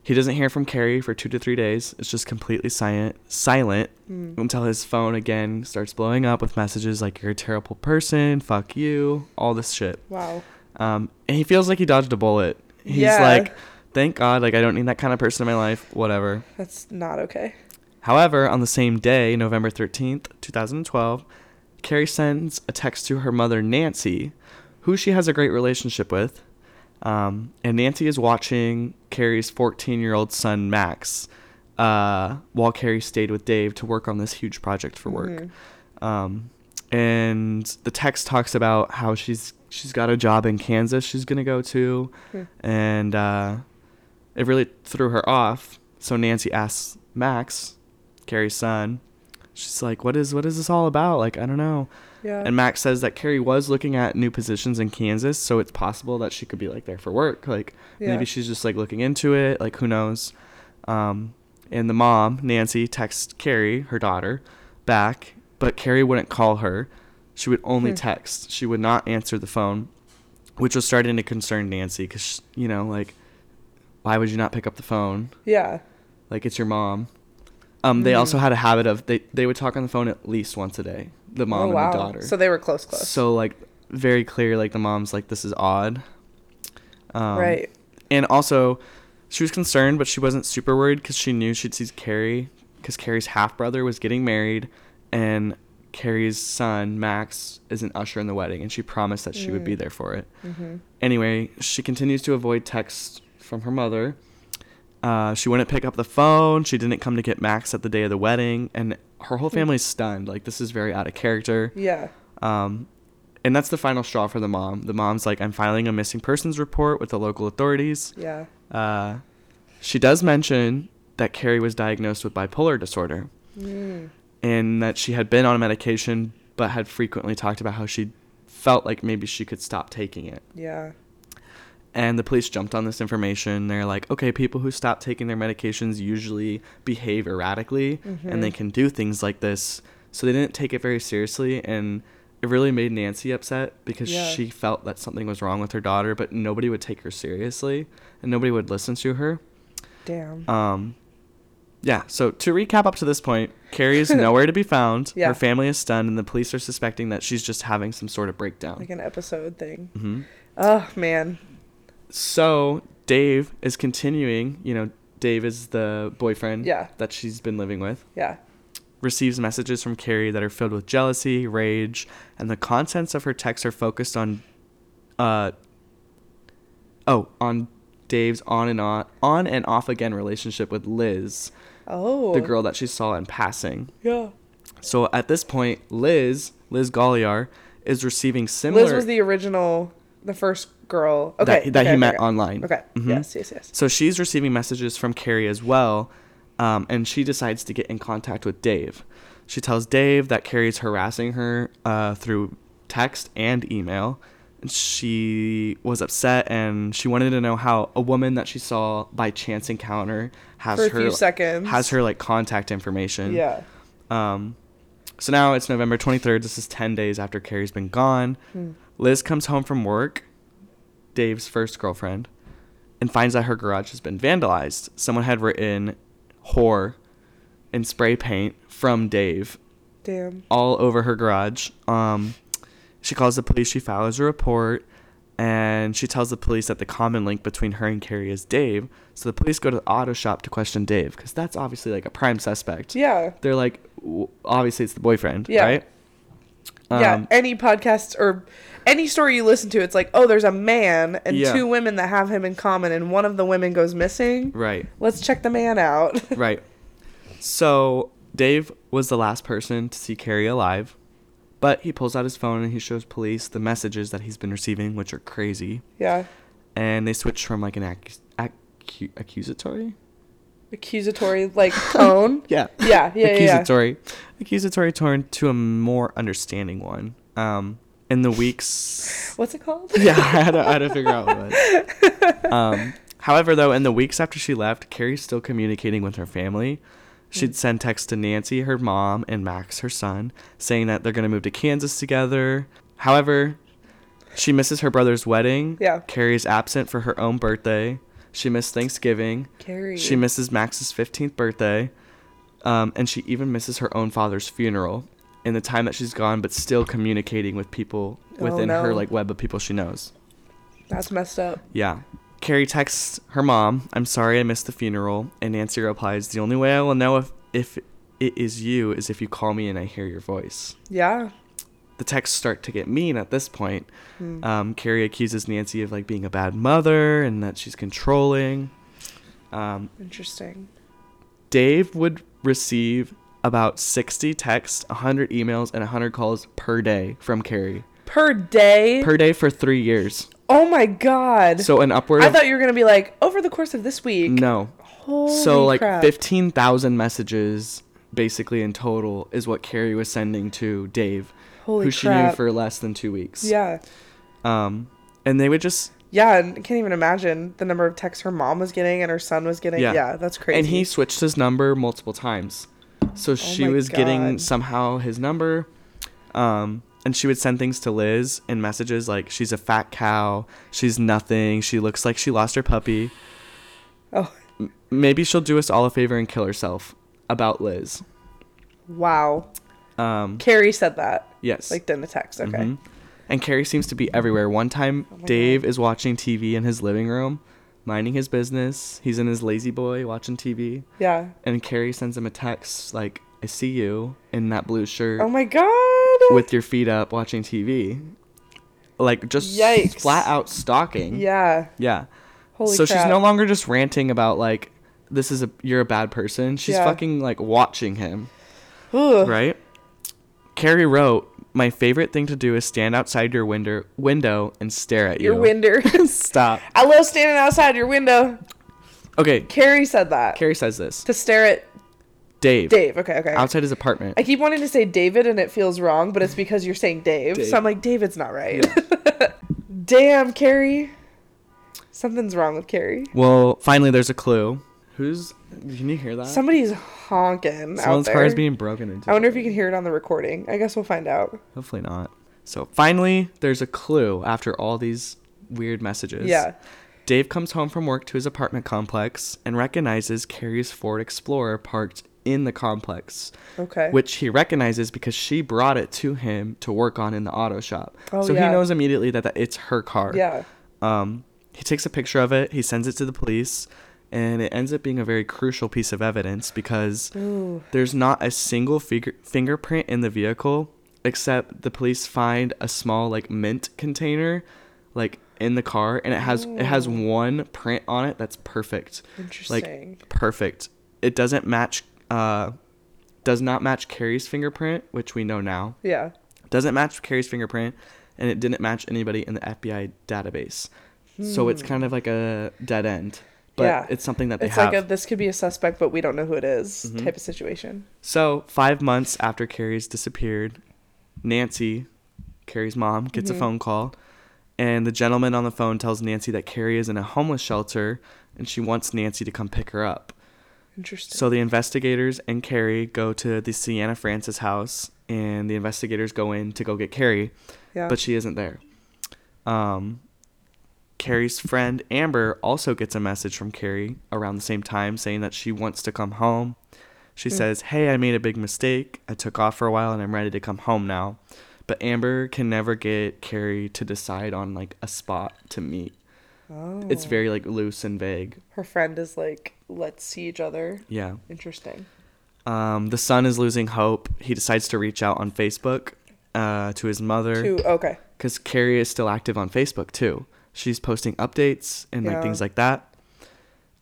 He doesn't hear from Cari for two to three days. It's just completely silent, silent mm. until his phone again starts blowing up with messages like, you're a terrible person, fuck you, all this shit. Wow. Um, and he feels like he dodged a bullet. He's yeah. like, thank God, like I don't need that kind of person in my life, whatever. That's not okay. However, on the same day, November thirteenth, twenty twelve, Cari sends a text to her mother, Nancy, who she has a great relationship with. Um, and Nancy is watching Cari's fourteen-year-old son, Max, uh, while Cari stayed with Dave to work on this huge project for work. Mm-hmm. Um, and the text talks about how she's she's got a job in Kansas she's going to go to. Mm. And uh, it really threw her off. So Nancy asks Max, Cari's son, she's like, what is what is this all about? Like, I don't know. Yeah. And Max says that Cari was looking at new positions in Kansas, so it's possible that she could be, like, there for work. Like, yeah. maybe she's just, like, looking into it. Like, who knows? Um, and the mom, Nancy, texts Cari, her daughter, back, but Cari wouldn't call her. She would only hmm. text. She would not answer the phone, which was starting to concern Nancy because, you know, like, why would you not pick up the phone? Yeah. Like, it's your mom. Um, they mm-hmm. also had a habit of, they, they would talk on the phone at least once a day, the mom oh, and wow. the daughter. So they were close, close. So, like, very clear, like, the mom's like, this is odd. Um, right. And also, she was concerned, but she wasn't super worried because she knew she'd see Cari, because Cari's half-brother was getting married, and Cari's son, Max, is an usher in the wedding, and she promised that she mm. would be there for it. Mm-hmm. Anyway, she continues to avoid texts from her mother. Uh, she wouldn't pick up the phone. She didn't come to get Max at the day of the wedding. And her whole family's stunned. Like, this is very out of character. Yeah. Um, and that's the final straw for the mom. The mom's like, I'm filing a missing persons report with the local authorities. Yeah. Uh, she does mention that Cari was diagnosed with bipolar disorder. Mm. And that she had been on medication, but had frequently talked about how she felt like maybe she could stop taking it. Yeah. And the police jumped on this information. They're like, okay, people who stop taking their medications usually behave erratically, mm-hmm. and they can do things like this. So they didn't take it very seriously, and it really made Nancy upset because yeah. she felt that something was wrong with her daughter, but nobody would take her seriously, and nobody would listen to her. Damn. Um, yeah, so to recap up to this point, Cari is nowhere to be found. Yeah. Her family is stunned, and the police are suspecting that she's just having some sort of breakdown. Like an episode thing. Mm-hmm. Oh, man. So Dave is continuing, you know, Dave is the boyfriend yeah. that she's been living with. Yeah. Receives messages from Cari that are filled with jealousy, rage, and the contents of her texts are focused on, uh, oh, on Dave's on and on, on and off again relationship with Liz. Oh. The girl that she saw in passing. Yeah. So at this point, Liz, Liz Golyar, is receiving similar. Liz was the original, the first girl okay, that, that okay, he met okay. online. Okay. Mm-hmm. Yes, yes, yes. So she's receiving messages from Cari as well, um, and she decides to get in contact with Dave. She tells Dave that Cari's harassing her uh, through text and email. And she was upset, and she wanted to know how a woman that she saw by chance encounter has For her a few seconds. has her like contact information. Yeah. Um. So now it's November twenty-third. This is ten days after Cari's been gone. Hmm. Liz comes home from work, Dave's first girlfriend, and finds that her garage has been vandalized. Someone had written whore in spray paint from Dave damn all over her garage. Um she calls the police, she files a report, and she tells the police that the common link between her and Cari is Dave. So the police go to the auto shop to question Dave because that's obviously like a prime suspect. Yeah, they're like, w- obviously it's the boyfriend. Yeah. Right. Um, yeah, any podcast or any story you listen to, it's like, oh, there's a man and yeah. two women that have him in common, and one of the women goes missing. Right. Let's check the man out. Right. So Dave was the last person to see Cari alive, but he pulls out his phone and he shows police the messages that he's been receiving, which are crazy. Yeah. And they switch from like an ac- ac- accusatory accusatory like tone. yeah. Yeah. Yeah. Accusatory. Yeah. Accusatory tone to a more understanding one. Um, in the weeks. What's it called? Yeah. I had to, I had to figure out what. Um, however, though, in the weeks after she left, Carrie's still communicating with her family. She'd send texts to Nancy, her mom, and Max, her son, saying that they're going to move to Kansas together. However, she misses her brother's wedding. Yeah. Carrie's absent for her own birthday. She missed Thanksgiving. Carrie. She misses Max's fifteenth birthday. Um, and she even misses her own father's funeral in the time that she's gone, but still communicating with people within oh, no. her like web of people she knows. That's messed up. Yeah. Carrie texts her mom, "I'm sorry I missed the funeral," and Nancy replies, "The only way I will know if, if it is you is if you call me and I hear your voice." Yeah. The texts start to get mean at this point. Mm. Um, Carrie accuses Nancy of like being a bad mother and that she's controlling. Um, Interesting. Dave would receive about sixty texts, one hundred emails, and one hundred calls per day from Carrie. Per day? Per day for three years. Oh my God. So an upward. I thought you were going to be like, over the course of this week. No. Holy crap. So like fifteen thousand messages basically in total is what Carrie was sending to Dave. Holy crap. Who she knew for less than two weeks. Yeah. Um, and they would just. Yeah, and I can't even imagine the number of texts her mom was getting and her son was getting. Yeah, yeah, that's crazy. And he switched his number multiple times. So she oh was God. getting somehow his number. Um. And she would send things to Liz in messages like, "She's a fat cow. She's nothing. She looks like she lost her puppy. Oh, M- maybe she'll do us all a favor and kill herself." About Liz. Wow. Um, Carrie said that. Yes. Like in the text. Okay. Mm-hmm. And Carrie seems to be everywhere. One time, oh Dave God. is watching T V in his living room, minding his business. He's in his lazy boy watching T V. Yeah. And Carrie sends him a text like, "I see you in that blue shirt. Oh my God. With your feet up watching T V." Like just Yikes. flat out stalking. Yeah. Yeah. Holy so crap. So she's no longer just ranting about like, this is a, you're a bad person. She's yeah. fucking like watching him. Ooh. Right? Carrie wrote, "My favorite thing to do is stand outside your window window and stare at you." Your window. Stop. I love standing outside your window. Okay. Carrie said that. Carrie says this. To stare at Dave. Dave, okay, okay. Outside his apartment. I keep wanting to say David and it feels wrong, but it's because you're saying Dave. Dave. So I'm like, David's not right. Yeah. Damn, Carrie. Something's wrong with Carrie. Well, finally there's a clue. Who's... Can you hear that? Somebody's honking Someone's out there. Someone's car is being broken into. I wonder if you can hear it on the recording. I guess we'll find out. Hopefully not. So finally there's a clue after all these weird messages. Yeah. Dave comes home from work to his apartment complex and recognizes Carrie's Ford Explorer parked in the complex. Okay. Which he recognizes because she brought it to him to work on in the auto shop. Oh, so yeah. he knows immediately that, that it's her car. Yeah. Um, he takes a picture of it. He sends it to the police. And it ends up being a very crucial piece of evidence because Ooh. there's not a single fig- fingerprint in the vehicle, except the police find a small like mint container like in the car, and it has Ooh. it has one print on it that's perfect. Interesting. Like perfect. It doesn't match uh does not match Carrie's fingerprint, which we know now. Yeah. Doesn't match Carrie's fingerprint, and it didn't match anybody in the F B I database. Hmm. So it's kind of like a dead end. But yeah. it's something that they it's have. It's like a, this could be a suspect, but we don't know who it is mm-hmm. type of situation. So five months after Carrie's disappeared, Nancy, Carrie's mom, gets mm-hmm. a phone call. And the gentleman on the phone tells Nancy that Carrie is in a homeless shelter and she wants Nancy to come pick her up. Interesting. So the investigators and Carrie go to the Sienna Francis house, and the investigators go in to go get Carrie, yeah. but she isn't there. Um, Carrie's friend Amber also gets a message from Carrie around the same time saying that she wants to come home. She mm. says, "Hey, I made a big mistake. I took off for a while and I'm ready to come home now." But Amber can never get Carrie to decide on like a spot to meet. Oh. It's very like loose and vague. Her friend is like, "Let's see each other." Yeah. Interesting. Um, the son is losing hope. He decides to reach out on Facebook uh, to his mother. To, okay. Because Carrie is still active on Facebook too. She's posting updates and yeah. like things like that.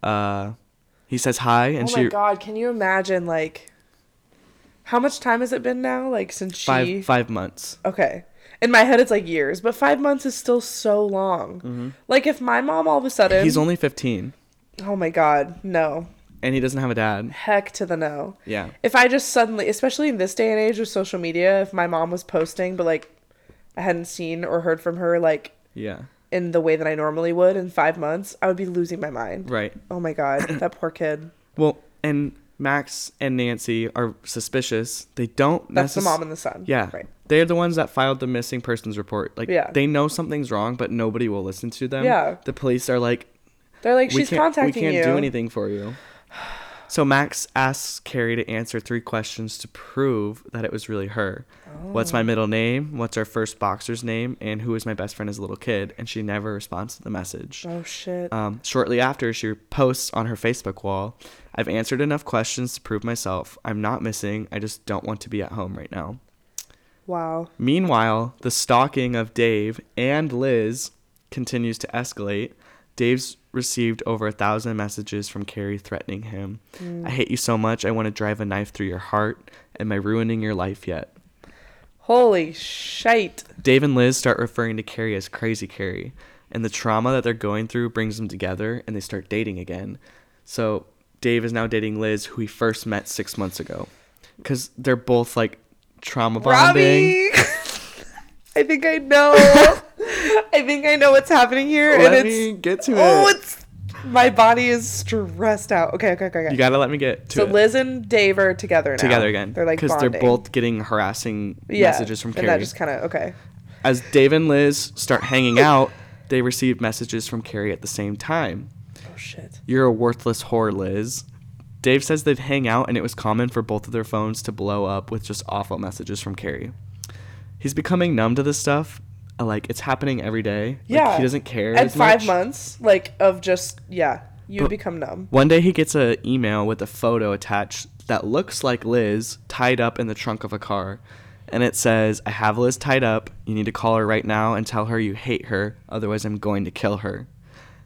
Uh, he says hi, and oh she. Oh my God! Can you imagine like? How much time has it been now? Like since she five five months. Okay, in my head it's like years, but five months is still so long. Mm-hmm. Like if my mom all of a sudden. He's only fifteen. Oh my God! No, And he doesn't have a dad. Heck to the no. Yeah. If I just suddenly, especially in this day and age with social media, if my mom was posting, but like I hadn't seen or heard from her, like yeah, in the way that I normally would in five months, I would be losing my mind. Right. Oh my God, that poor kid. Well, and Max and Nancy are suspicious. They don't. That's necess- the mom and the son. Yeah. Right. They're the ones that filed the missing persons report. Like yeah. They know something's wrong, but nobody will listen to them. Yeah. The police are like, they're like, she's contacting you. We can't do anything for you. So Max asks Cari to answer three questions to prove that it was really her. Oh. What's my middle name? What's our first boxer's name? And who is my best friend as a little kid? And she never responds to the message. Oh, shit. Um, shortly after, she posts on her Facebook wall, I've answered enough questions to prove myself. I'm not missing. I just don't want to be at home right now. Wow. Meanwhile, the stalking of Dave and Liz continues to escalate. Dave's received over a thousand messages from Cari threatening him. Mm. I hate you so much. I want to drive a knife through your heart. Am I ruining your life yet? Holy shite. Dave and Liz start referring to Cari as Crazy Cari, and the trauma that they're going through brings them together, and they start dating again. So Dave is now dating Liz, who he first met six months ago, because they're both like trauma bonding. Robbie! I think I know. I think I know what's happening here. Let and it's, me get to oh, it. Oh, it's my body is stressed out. Okay, okay, okay. okay. You gotta let me get to so it. So Liz and Dave are together now. Together again. They're like because they're both getting harassing yeah, messages from Cari. And that just kind of okay. As Dave and Liz start hanging out, they receive messages from Cari at the same time. Oh shit! You're a worthless whore, Liz. Dave says they'd hang out, and it was common for both of their phones to blow up with just awful messages from Cari. He's becoming numb to this stuff. Like, it's happening every day. Yeah. Like, he doesn't care. At five much. months, like, of just, yeah, you but become numb. One day he gets an email with a photo attached that looks like Liz tied up in the trunk of a car. And it says, I have Liz tied up. You need to call her right now and tell her you hate her. Otherwise, I'm going to kill her.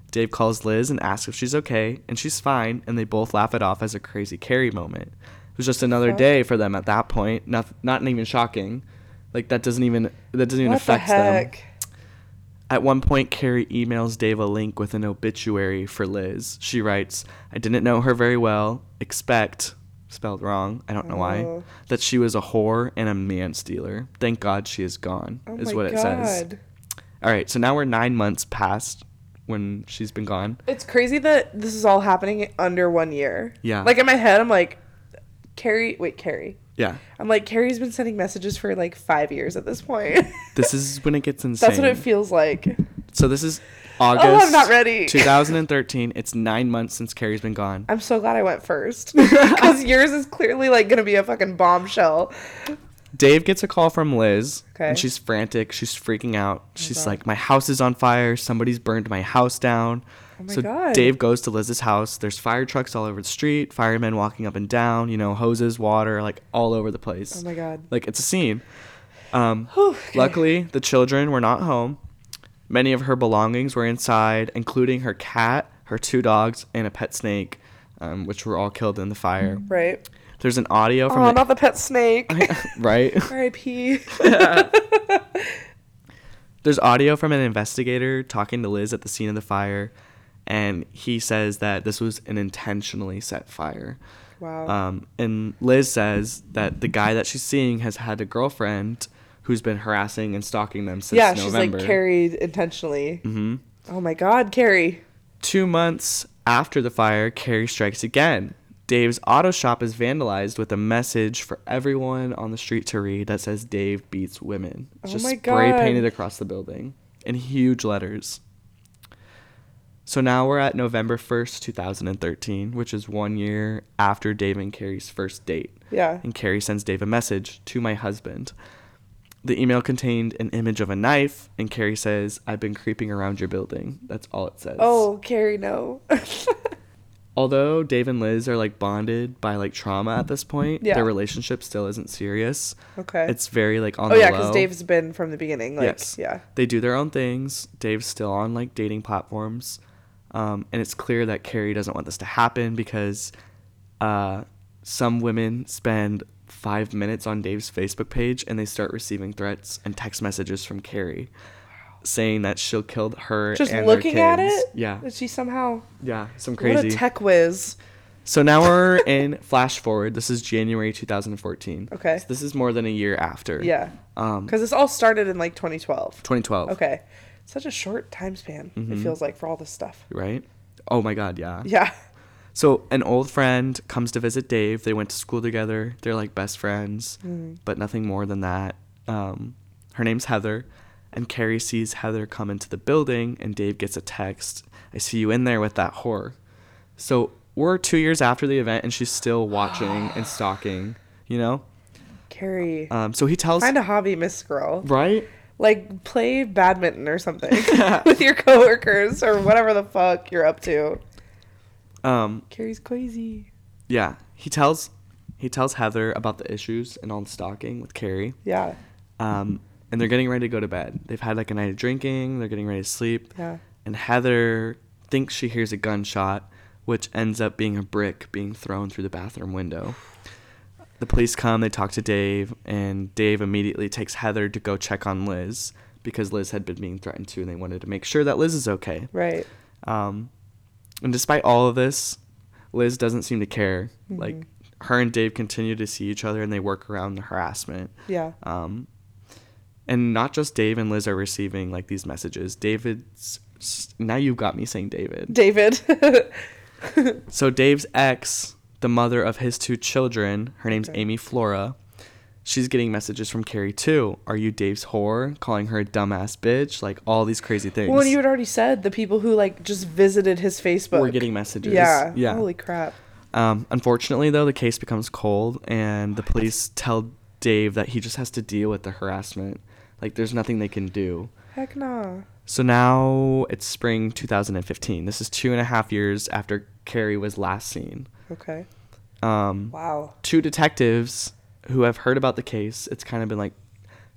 Dave calls Liz and asks if she's okay. And she's fine. And they both laugh it off as a Crazy Cari moment. It was just another oh. day for them at that point. Not, not even shocking. Like, that doesn't even that doesn't even affect them. At one point, Cari emails Dave a link with an obituary for Liz. She writes, I didn't know her very well. Expect, spelled wrong, I don't know why, that she was a whore and a man stealer. Thank God she is gone, oh is what God. It says. All right, so now we're nine months past when she's been gone. It's crazy that this is all happening under one year. Yeah. Like, in my head, I'm like, Cari, wait, Cari. Yeah. I'm like, Cari's been sending messages for like five years at this point. This is when it gets insane. That's what it feels like. So this is August oh, I'm not ready. twenty thirteen. It's nine months since Cari's been gone. I'm so glad I went first. Because yours is clearly like going to be a fucking bombshell. Dave gets a call from Liz. Okay. And she's frantic. She's freaking out. She's oh like, my house is on fire. Somebody's burned my house down. Oh my so God. Dave goes to Liz's house. There's fire trucks all over the street, firemen walking up and down, you know, hoses, water, like all over the place. Oh my God. Like, it's a scene. Um, okay. Luckily, the children were not home. Many of her belongings were inside, including her cat, her two dogs, and a pet snake, um, which were all killed in the fire. Right. There's an audio from... Oh, the- not the pet snake. Right. R I P Yeah. There's audio from an investigator talking to Liz at the scene of the fire. And he says that this was an intentionally set fire. Wow. Um, and Liz says that the guy that she's seeing has had a girlfriend who's been harassing and stalking them since yeah, November. Yeah, she's like Cari intentionally. Mm-hmm. Oh my God, Cari. Two months after the fire, Cari strikes again. Dave's auto shop is vandalized with a message for everyone on the street to read that says Dave beats women. It's oh just my spray God. Painted across the building in huge letters. So now we're at November first, twenty thirteen, which is one year after Dave and Cari's first date. Yeah. And Cari sends Dave a message, to my husband. The email contained an image of a knife, and Cari says, I've been creeping around your building. That's all it says. Oh, Cari, no. Although Dave and Liz are, like, bonded by, like, trauma at this point, yeah. their relationship still isn't serious. Okay. It's very, like, on oh, the yeah, low. Oh, yeah, because Dave's been from the beginning. Like, yes. Yeah. They do their own things. Dave's still on, like, dating platforms. Um, and it's clear that Cari doesn't want this to happen because uh, some women spend five minutes on Dave's Facebook page and they start receiving threats and text messages from Cari wow. saying that she'll kill her just and her kids. Just looking at it? Yeah. Is she somehow... Yeah, some crazy... What a tech whiz. So now we're in flash forward. This is January two thousand fourteen. Okay. So this is more than a year after. Yeah. Um, because this all started in like twenty twelve. twenty twelve. Okay. Such a short time span, mm-hmm. it feels like, for all this stuff. Right? Oh, my God, yeah. Yeah. So an old friend comes to visit Dave. They went to school together. They're like best friends, mm-hmm. but nothing more than that. Um, her name's Heather, and Cari sees Heather come into the building, and Dave gets a text. I see you in there with that whore. So we're two years after the event, and she's still watching and stalking, you know? Cari. Um, so he tells... Find a hobby, Miss Girl. Right? Like, play badminton or something with your coworkers or whatever the fuck you're up to. Um, Cari's crazy. Yeah. He tells he tells Heather about the issues and all the stalking with Cari. Yeah. Um, and they're getting ready to go to bed. They've had, like, a night of drinking. They're getting ready to sleep. Yeah. And Heather thinks she hears a gunshot, which ends up being a brick being thrown through the bathroom window. The police come, they talk to Dave, and Dave immediately takes Heather to go check on Liz because Liz had been being threatened too, and they wanted to make sure that Liz is okay. Right. Um, and despite all of this, Liz doesn't seem to care. Mm-hmm. Like, her and Dave continue to see each other, and they work around the harassment. Yeah. Um, and not just Dave and Liz are receiving, like, these messages. David's... Now you got me saying David. David. So Dave's ex... the mother of his two children, her name's okay. Amy Flora. She's getting messages from Cari too. Are you Dave's whore? Calling her a dumbass bitch. Like, all these crazy things. Well, and you had already said the people who, like, just visited his Facebook were getting messages. Yeah. yeah. Holy crap. Um, unfortunately, though, the case becomes cold, and the police tell Dave that he just has to deal with the harassment. Like, there's nothing they can do. Heck no. So now it's spring two thousand fifteen. This is two and a half years after Cari was last seen. Okay. Um, wow. Two detectives who have heard about the case. It's kind of been, like,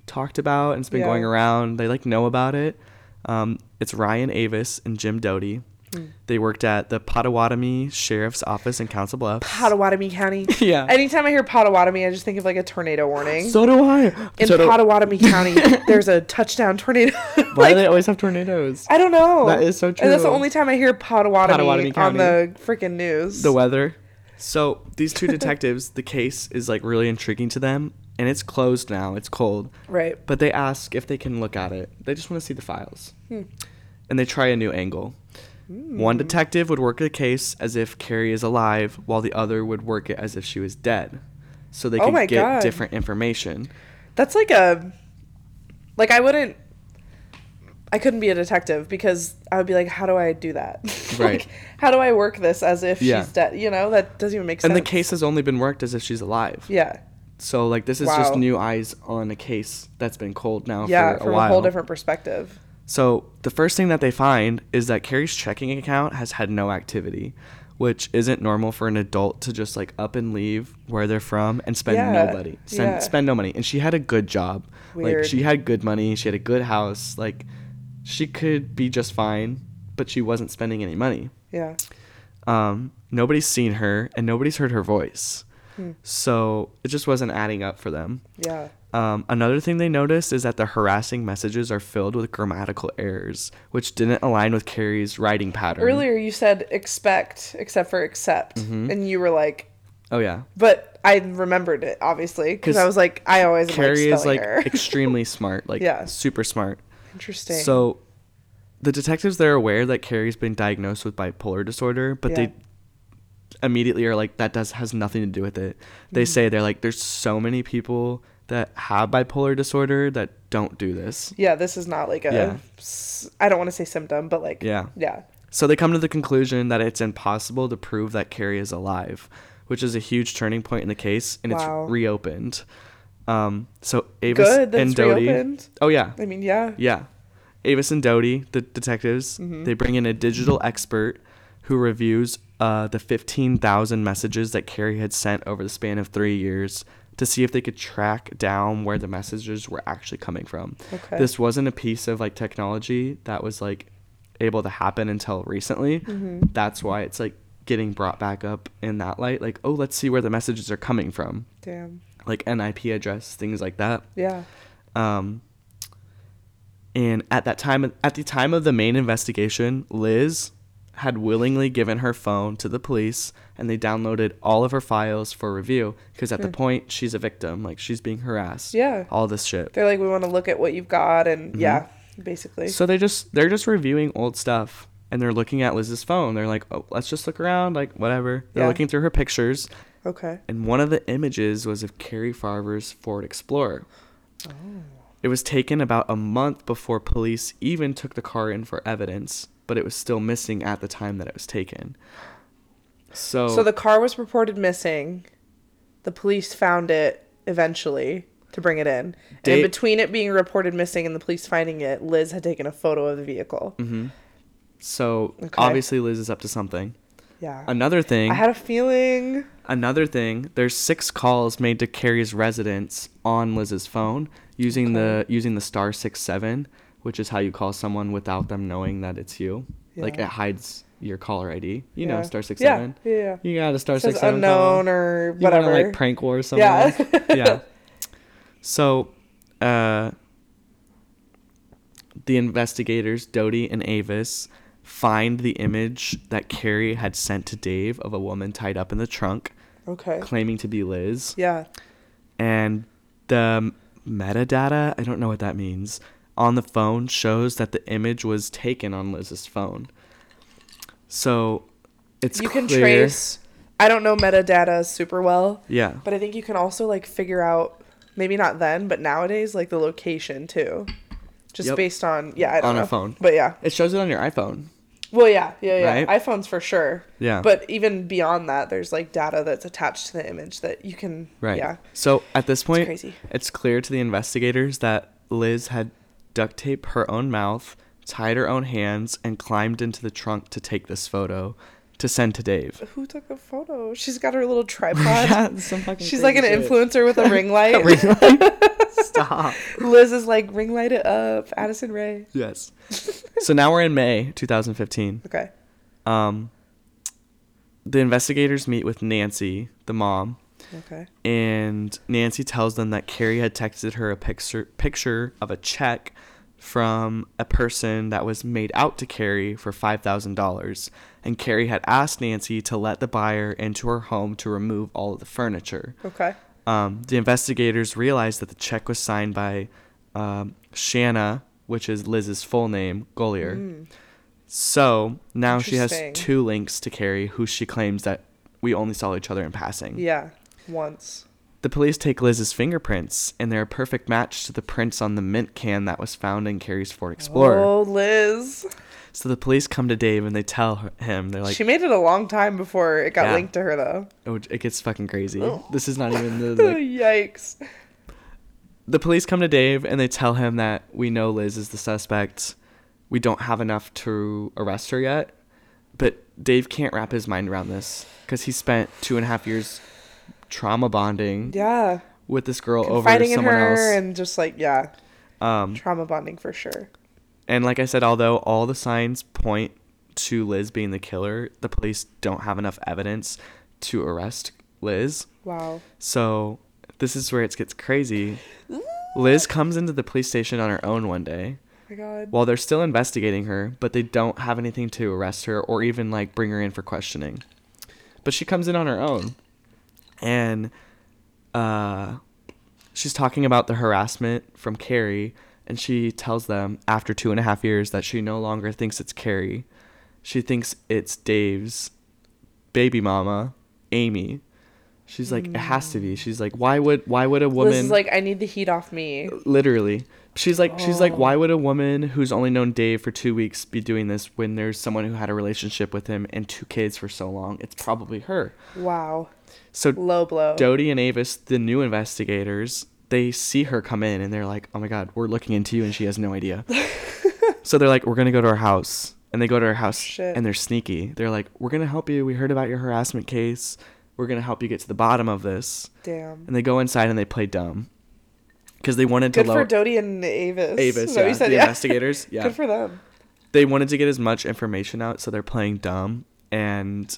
talked about, and it's been yeah. going around. They, like, know about it. Um, it's Ryan Avis and Jim Doty. Mm. They worked at the Pottawattamie Sheriff's Office in Council Bluffs. Pottawattamie County. yeah. Anytime I hear Pottawattamie, I just think of, like, a tornado warning. So do I. In so Pottawattamie do- County, there's a touchdown tornado. Like, why do they always have tornadoes? I don't know. That is so true. And that's the only time I hear Pottawattamie, Pottawattamie on the freaking news. The weather. So these two detectives, the case is, like, really intriguing to them, and it's closed now. It's cold. Right. But they ask if they can look at it. They just want to see the files. Hmm. And they try a new angle. Mm. One detective would work the case as if Cari is alive, while the other would work it as if she was dead. So they could oh my get God. different information. That's like a... Like, I wouldn't... I couldn't be a detective because I would be like, how do I do that? Right. Like, how do I work this as if yeah. she's dead? You know, that doesn't even make sense. And the case has only been worked as if she's alive. Yeah. So, like, this is wow. just new eyes on a case that's been cold now yeah, for a while. Yeah, from a whole different perspective. So the first thing that they find is that Cari's checking account has had no activity, which isn't normal for an adult to just, like, up and leave where they're from and spend yeah. nobody. Spend, yeah. spend no money. And she had a good job. Weird. Like, she had good money. She had a good house. Like... She could be just fine, but she wasn't spending any money. Yeah. Um, nobody's seen her, and nobody's heard her voice. Hmm. So it just wasn't adding up for them. Yeah. Um, another thing they noticed is that the harassing messages are filled with grammatical errors, which didn't align with Cari's writing pattern. Earlier you said expect, except for accept, mm-hmm. and you were like... Oh, yeah. But I remembered it, obviously, because I was like, I always like spelling Cari is, like, error. Extremely smart, like yeah. super smart. Interesting. So the detectives, they're aware that Cari's been diagnosed with bipolar disorder, but yeah. they immediately are like, that does has nothing to do with it. They mm-hmm. say, they're like, there's so many people that have bipolar disorder that don't do this. Yeah, this is not like a, yeah. I don't want to say symptom, but like, yeah. yeah. So they come to the conclusion that it's impossible to prove that Cari is alive, which is a huge turning point in the case, and wow. it's reopened. Um, so Avis Good, and Doty. Reopened. Oh yeah. I mean, yeah. Yeah. Avis and Doty, the detectives, mm-hmm. they bring in a digital expert who reviews uh, the fifteen thousand messages that Cari had sent over the span of three years to see if they could track down where the messages were actually coming from. Okay. This wasn't a piece of, like, technology that was, like, able to happen until recently. Mm-hmm. That's why it's, like, getting brought back up in that light. Like, oh, let's see where the messages are coming from. Damn. Like an I P address, things like that. Yeah. Um, and at that time, at the time of the main investigation, Liz, had willingly given her phone to the police, and they downloaded all of her files for review, because at mm. the point, she's a victim. Like, she's being harassed. Yeah. All this shit. They're like, we want to look at what you've got, and mm-hmm. yeah, basically. So they just, they're just reviewing old stuff, and they're looking at Liz's phone. They're like, oh, let's just look around, like, whatever. They're yeah. looking through her pictures. Okay. And one of the images was of Cari Farver's Ford Explorer. Oh. It was taken about a month before police even took the car in for evidence, but it was still missing at the time that it was taken. So So the car was reported missing. The police found it eventually to bring it in. Dave, and in between it being reported missing and the police finding it, Liz had taken a photo of the vehicle. Mm-hmm. So okay. obviously Liz is up to something. Yeah. Another thing. I had a feeling. Another thing. There's six calls made to Cari's residence on Liz's phone using cool. the using the star six seven, which is how you call someone without them knowing that it's you. Yeah. Like it hides your caller I D. You yeah. know, star six yeah. seven. Yeah. You got a star it says six seven. Unknown call. Or whatever. You wanna, like prank war or something. Yeah. Like. yeah. So, uh, the investigators Doty and Avis find the image that Cari had sent to Dave of a woman tied up in the trunk, okay, claiming to be Liz. Yeah. And the metadata, I don't know what that means, on the phone shows that the image was taken on Liz's phone. So it's you clear. Can trace. I don't know metadata super well. Yeah. But I think you can also like figure out, maybe not then, but nowadays, like the location too. Just yep. based on, yeah, I don't on know. On a phone. But yeah. It shows it on your iPhone. Well, yeah, yeah, yeah. Right? iPhones for sure. Yeah. But even beyond that, there's like data that's attached to the image that you can, right. yeah. So at this point, it's crazy. It's clear to the investigators that Liz had duct taped her own mouth, tied her own hands, and climbed into the trunk to take this photo to send to Dave. Who took a photo? She's got her little tripod. yeah, some fucking She's like an shit. Influencer with a ring light. a ring light? Stop. Liz is like, ring light it up, Addison Rae. Yes. So now we're in May twenty fifteen. Okay. Um, the investigators meet with Nancy, the mom. Okay. And Nancy tells them that Cari had texted her a picture picture of a check from a person that was made out to Cari for five thousand dollars. And Cari had asked Nancy to let the buyer into her home to remove all of the furniture. Okay. Um, the investigators realized that the check was signed by um, Shanna, which is Liz's full name, Golyar. Mm. So now she has two links to Cari, who she claims that we only saw each other in passing. Yeah, once. The police take Liz's fingerprints, and they're a perfect match to the prints on the mint can that was found in Cari's Ford Explorer. Oh, Liz. So the police come to Dave, and they tell her, him, they're like... She made it a long time before it got yeah. linked to her, though. Oh, it gets fucking crazy. Oh. This is not even the... Like... Yikes. The police come to Dave, and they tell him that we know Liz is the suspect. We don't have enough to arrest her yet. But Dave can't wrap his mind around this, because he spent two and a half years... trauma bonding yeah with this girl confiding over someone in her else and just like yeah um trauma bonding for sure. And like I said, although all the signs point to Liz being the killer, the police don't have enough evidence to arrest Liz. Wow. So this is where it gets crazy. Liz comes into the police station on her own one day. Oh my God. While they're still investigating her, but they don't have anything to arrest her or even like bring her in for questioning. But she comes in on her own. And uh, she's talking about the harassment from Cari, and she tells them after two and a half years that she no longer thinks it's Cari. She thinks it's Dave's baby mama, Amy. She's like, mm. it has to be. She's like, why would why would a woman? This is like, I need the heat off me. Literally, she's like, oh. she's like, why would a woman who's only known Dave for two weeks be doing this when there's someone who had a relationship with him and two kids for so long? It's probably her. Wow. So low blow. Doty and Avis, the new investigators, they see her come in and they're like, oh my God, we're looking into you and she has no idea. So they're like, we're going to go to her house. And they go to her house Shit. And they're sneaky. They're like, we're going to help you. We heard about your harassment case. We're going to help you get to the bottom of this. Damn. And they go inside and they play dumb. Because they wanted to Good lower... Good for Doty and Avis. Avis, yeah. Said, the yeah. investigators. Yeah. Good for them. They wanted to get as much information out, so they're playing dumb. And...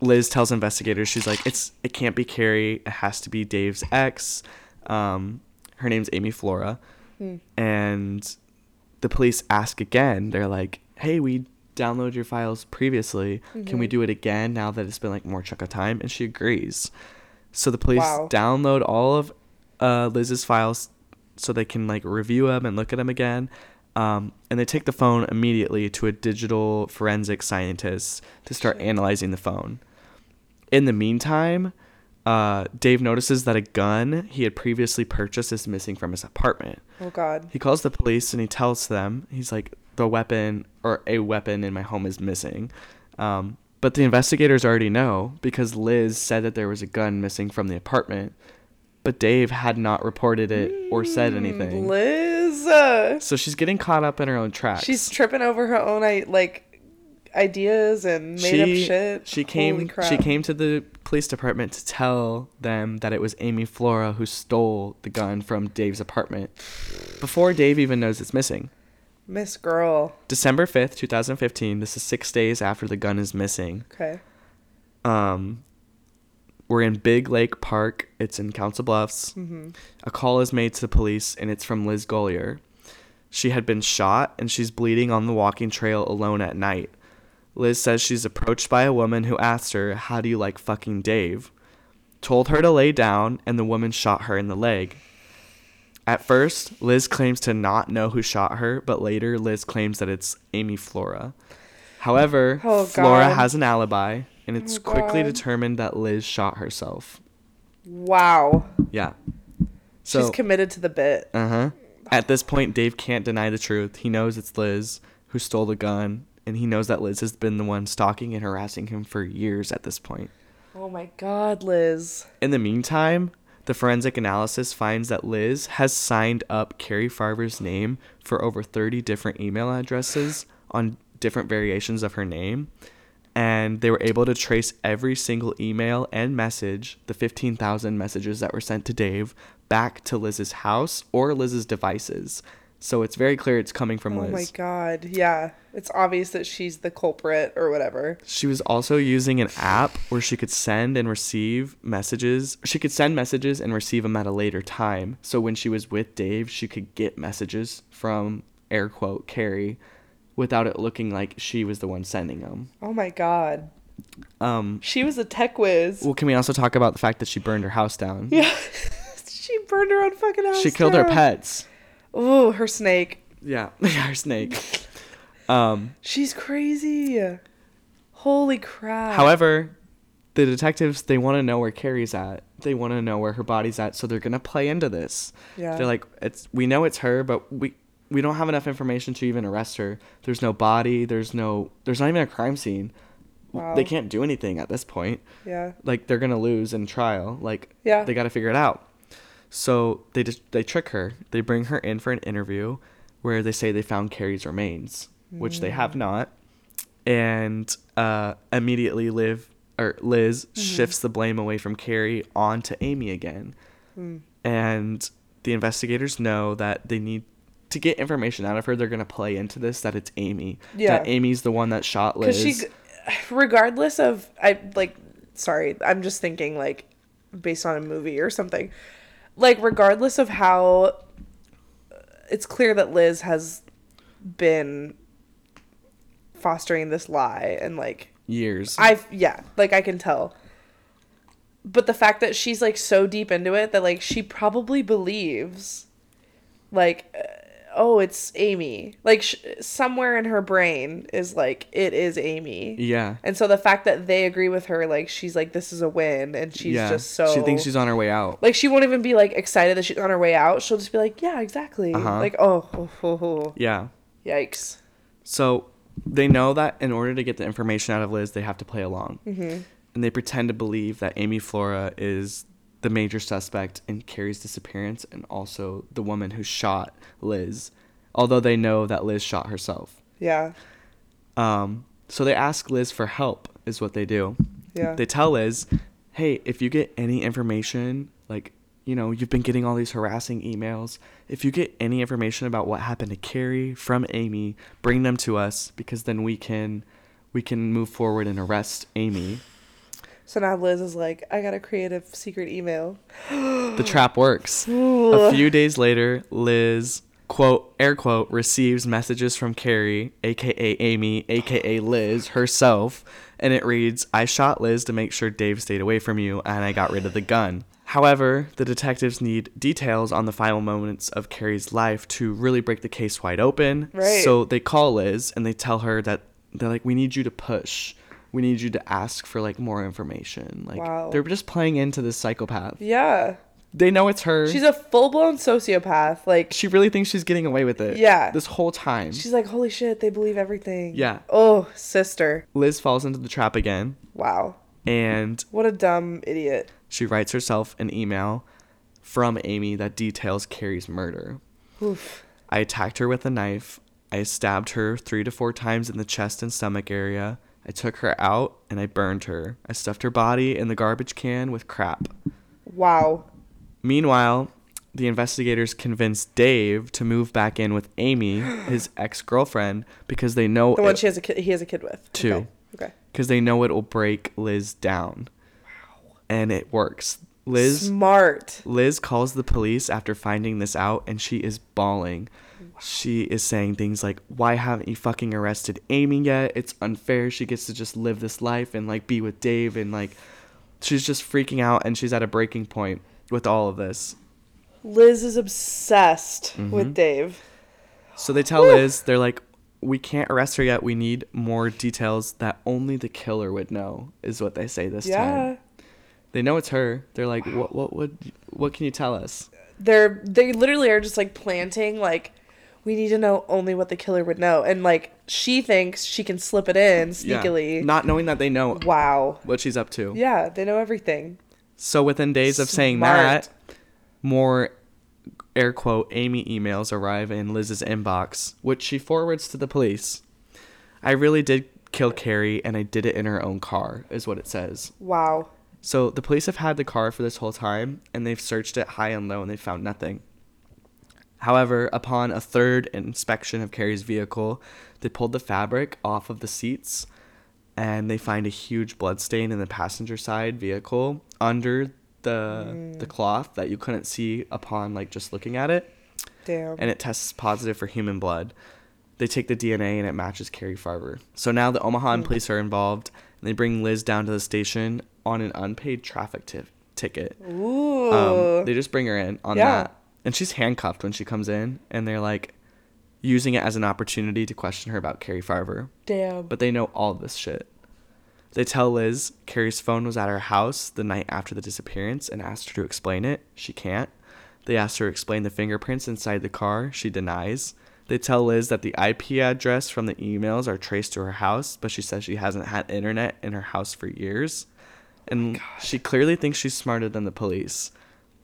Liz tells investigators, she's like, it's it can't be Cari. It has to be Dave's ex. Um, her name's Amy Flora. Mm. And the police ask again. They're like, hey, we download your files previously. Mm-hmm. Can we do it again now that it's been like more chunk of time? And she agrees. So the police wow. download all of uh, Liz's files so they can like review them and look at them again. Um, and they take the phone immediately to a digital forensic scientist to start Shit. analyzing the phone. In the meantime, uh, Dave notices that a gun he had previously purchased is missing from his apartment. Oh, God. He calls the police and he tells them, he's like, the weapon or a weapon in my home is missing. Um, but the investigators already know because Liz said that there was a gun missing from the apartment. But Dave had not reported it or said anything. Liz. So she's getting caught up in her own tracks. She's tripping over her own like ideas and made she, up shit. She came Holy crap. she came to the police department to tell them that it was Amy Flora who stole the gun from Dave's apartment before Dave even knows it's missing. Miss girl. December fifth, twenty fifteen. This is six days after the gun is missing. Okay. Um We're in Big Lake Park. It's in Council Bluffs. Mm-hmm. A call is made to the police, and it's from Liz Golyar. She had been shot, and she's bleeding on the walking trail alone at night. Liz says she's approached by a woman who asked her, "How do you like fucking Dave?" Told her to lay down, and the woman shot her in the leg. At first, Liz claims to not know who shot her, but later Liz claims that it's Amy Flora. However, oh, Flora has an alibi. And it's oh quickly God. determined that Liz shot herself. Wow. Yeah. So, she's committed to the bit. Uh-huh. At this point, Dave can't deny the truth. He knows it's Liz who stole the gun, and he knows that Liz has been the one stalking and harassing him for years at this point. Oh, my God, Liz. In the meantime, the forensic analysis finds that Liz has signed up Cari Farver's name for over thirty different email addresses on different variations of her name. And they were able to trace every single email and message, the fifteen thousand messages that were sent to Dave, back to Liz's house or Liz's devices. So it's very clear it's coming from Liz. Oh, my God. Yeah. It's obvious that she's the culprit or whatever. She was also using an app where she could send and receive messages. She could send messages and receive them at a later time. So when she was with Dave, she could get messages from, air quote, Cari, without it looking like she was the one sending them. Oh, my God. Um, she was a tech whiz. Well, can we also talk about the fact that she burned her house down? Yeah. She burned her own fucking house down. She killed down. her pets. Oh, her snake. Yeah, her snake. Um, She's crazy. Holy crap. However, the detectives, they want to know where Cari's at. They want to know where her body's at, so they're going to play into this. Yeah. They're like, it's we know it's her, but we... We don't have enough information to even arrest her. There's no body. There's no... There's not even a crime scene. Wow. They can't do anything at this point. Yeah. Like, they're going to lose in trial. Like, yeah. They got to figure it out. So, they just, they trick her. They bring her in for an interview where they say they found Cari's remains, mm. which they have not. And uh, immediately Liv, or Liz mm-hmm. shifts the blame away from Cari onto Amy again. Mm. And the investigators know that they need... to get information out of her, they're going to play into this, that it's Amy. Yeah. That Amy's the one that shot Liz. Because she, regardless of, I like, sorry, I'm just thinking, like, based on a movie or something. Like, regardless of how, it's clear that Liz has been fostering this lie and, like... Years. I've Yeah, like, I can tell. But the fact that she's, like, so deep into it that, like, she probably believes, like... oh, it's Amy. Like, sh- somewhere in her brain is, like, it is Amy. Yeah. And so the fact that they agree with her, like, she's like, this is a win, and she's yeah. just so... She thinks she's on her way out. Like, she won't even be, like, excited that she's on her way out. She'll just be like, yeah, exactly. Uh-huh. Like, oh, oh, oh, oh. Yeah. Yikes. So, they know that in order to get the information out of Liz, they have to play along. Mm-hmm. And they pretend to believe that Amy Flora is... the major suspect in Cari's disappearance and also the woman who shot Liz, although they know that Liz shot herself. Yeah. Um. So they ask Liz for help is what they do. Yeah. They tell Liz, hey, if you get any information, like, you know, you've been getting all these harassing emails. If you get any information about what happened to Cari from Amy, bring them to us because then we can, we can move forward and arrest Amy. So now Liz is like, I got a creative secret email. The trap works. Ooh. A few days later, Liz quote, air quote, receives messages from Cari, a k a. Amy, a k a. Liz, herself, and it reads, I shot Liz to make sure Dave stayed away from you, and I got rid of the gun. However, the detectives need details on the final moments of Cari's life to really break the case wide open. Right. So they call Liz, and they tell her that, they're like, we need you to push. We need you to ask for, like, more information. Like, wow. They're just playing into this psychopath. Yeah. They know it's her. She's a full-blown sociopath. Like, she really thinks she's getting away with it. Yeah. This whole time. She's like, holy shit, they believe everything. Yeah. Oh, sister. Liz falls into the trap again. Wow. And... what a dumb idiot. She writes herself an email from Amy that details Cari's murder. Oof. I attacked her with a knife. I stabbed her three to four times in the chest and stomach area. I took her out and I burned her. I stuffed her body in the garbage can with crap. Wow. Meanwhile, the investigators convince Dave to move back in with Amy, his ex-girlfriend, because they know... the one it, she has a ki- he has a kid with. Two. Okay. Because okay. they know it'll break Liz down. Wow. And it works. Liz... smart. Liz calls the police after finding this out, and she is bawling. Wow. She is saying things like, why haven't you fucking arrested Amy yet? It's unfair. She gets to just live this life and, like, be with Dave, and, like... she's just freaking out, and she's at a breaking point with all of this. Liz is obsessed mm-hmm. with Dave. So they tell Liz, they're like, we can't arrest her yet. We need more details that only the killer would know, is what they say this yeah. time. They know it's her. They're like, wow. what, what would, what can you tell us? They're, they literally are just like planting, like, we need to know only what the killer would know. And like, she thinks she can slip it in sneakily. Yeah. Not knowing that they know wow. what she's up to. Yeah, they know everything. So within days of saying Smart. that, more, air quote, Amy emails arrive in Liz's inbox, which she forwards to the police. I really did kill Cari, and I did it in her own car, is what it says. Wow. So the police have had the car for this whole time, and they've searched it high and low, and they found nothing. However, upon a third inspection of Cari's vehicle, they pulled the fabric off of the seats, and they find a huge bloodstain in the passenger side vehicle under the mm. the cloth that you couldn't see upon, like, just looking at it. Damn. And it tests positive for human blood. They take the D N A, and it matches Cari Farver. So now the Omaha mm. police are involved, and they bring Liz down to the station on an unpaid traffic t- ticket. Ooh. Um, they just bring her in on yeah. that. And she's handcuffed when she comes in, and they're, like, using it as an opportunity to question her about Cari Farver. Damn. But they know all this shit. They tell Liz Cari's phone was at her house the night after the disappearance and asked her to explain it. She can't. They asked her to explain the fingerprints inside the car. She denies. They tell Liz that the I P address from the emails are traced to her house, but she says she hasn't had internet in her house for years. And oh she clearly thinks she's smarter than the police.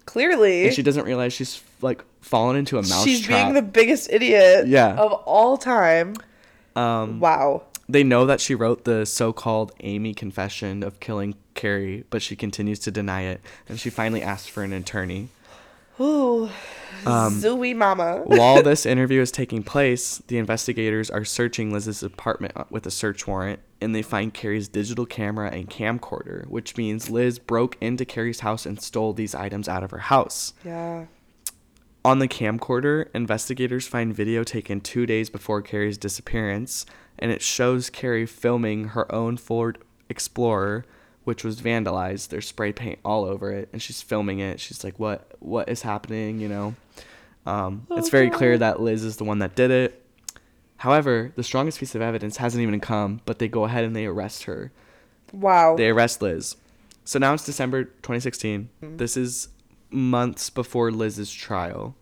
Clearly. And she doesn't realize she's, like, fallen into a mousetrap. She's trap. being the biggest idiot yeah. of all time. Um, wow. They know that she wrote the so-called Amy confession of killing Cari, but she continues to deny it, and she finally asks for an attorney. Ooh, um, Zooey mama. While this interview is taking place, the investigators are searching Liz's apartment with a search warrant, and they find Cari's digital camera and camcorder, which means Liz broke into Cari's house and stole these items out of her house. Yeah. On the camcorder, investigators find video taken two days before Cari's disappearance, and it shows Cari filming her own Ford Explorer, which was vandalized. There's spray paint all over it, and she's filming it. She's like, what what is happening, you know? Um, okay. It's very clear that Liz is the one that did it. However, the strongest piece of evidence hasn't even come, but they go ahead and they arrest her. Wow. They arrest Liz. So now it's December twenty sixteen. Mm-hmm. This is... months before Liz's trial.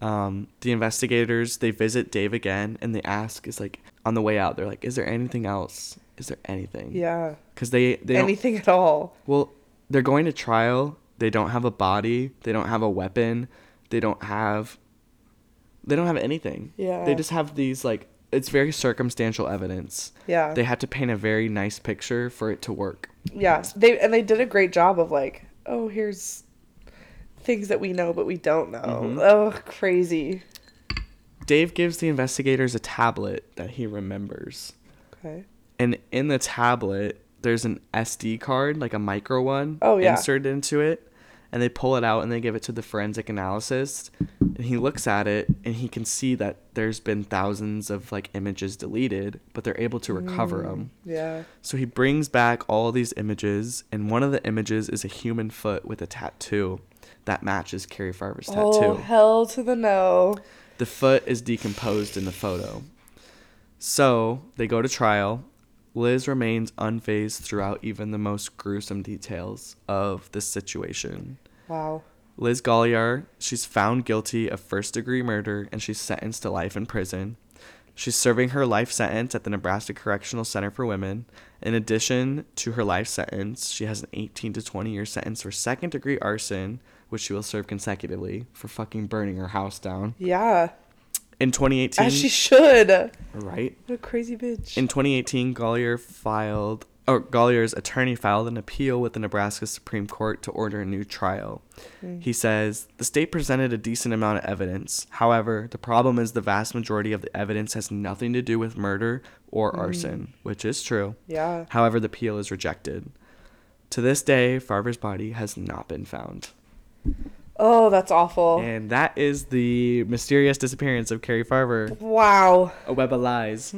Um, the investigators, they visit Dave again, and they ask, is like, on the way out, they're like, is there anything else? Is there anything? Yeah. Because they, they... anything at all. Well, they're going to trial. They don't have a body. They don't have a weapon. They don't have... They don't have anything. Yeah. They just have these, like... it's very circumstantial evidence. Yeah. They had to paint a very nice picture for it to work. Yeah. They And they did a great job of, like, oh, here's... things that we know but we don't know. Mm-hmm. Oh, crazy. Dave gives the investigators a tablet that he remembers. Okay. And in the tablet, there's an S D card, like a micro one, oh, yeah. inserted into it. and they pull it out and they give it to the forensic analysis, and he looks at it and he can see that there's been thousands of like images deleted, but they're able to recover mm, them. Yeah. So he brings back all these images, and one of the images is a human foot with a tattoo that matches Cari Farver's tattoo. Oh, hell to the no. The foot is decomposed in the photo. So they go to trial. Liz remains unfazed throughout even the most gruesome details of this situation. Wow. Liz Golyar, she's found guilty of first-degree murder, and she's sentenced to life in prison. She's serving her life sentence at the Nebraska Correctional Center for Women. In addition to her life sentence, she has an eighteen to twenty year sentence for second-degree arson, which she will serve consecutively for fucking burning her house down. Yeah. In twenty eighteen... As she should. Right? What a crazy bitch. In twenty eighteen, Golyar filed... Or Golyar's attorney filed an appeal with the Nebraska Supreme Court to order a new trial. Mm. He says, the state presented a decent amount of evidence. However, the problem is the vast majority of the evidence has nothing to do with murder or mm. arson, which is true. Yeah. However, the appeal is rejected. To this day, Farver's body has not been found. Oh, that's awful. And that is the mysterious disappearance of Cari Farver. Wow. A web of lies.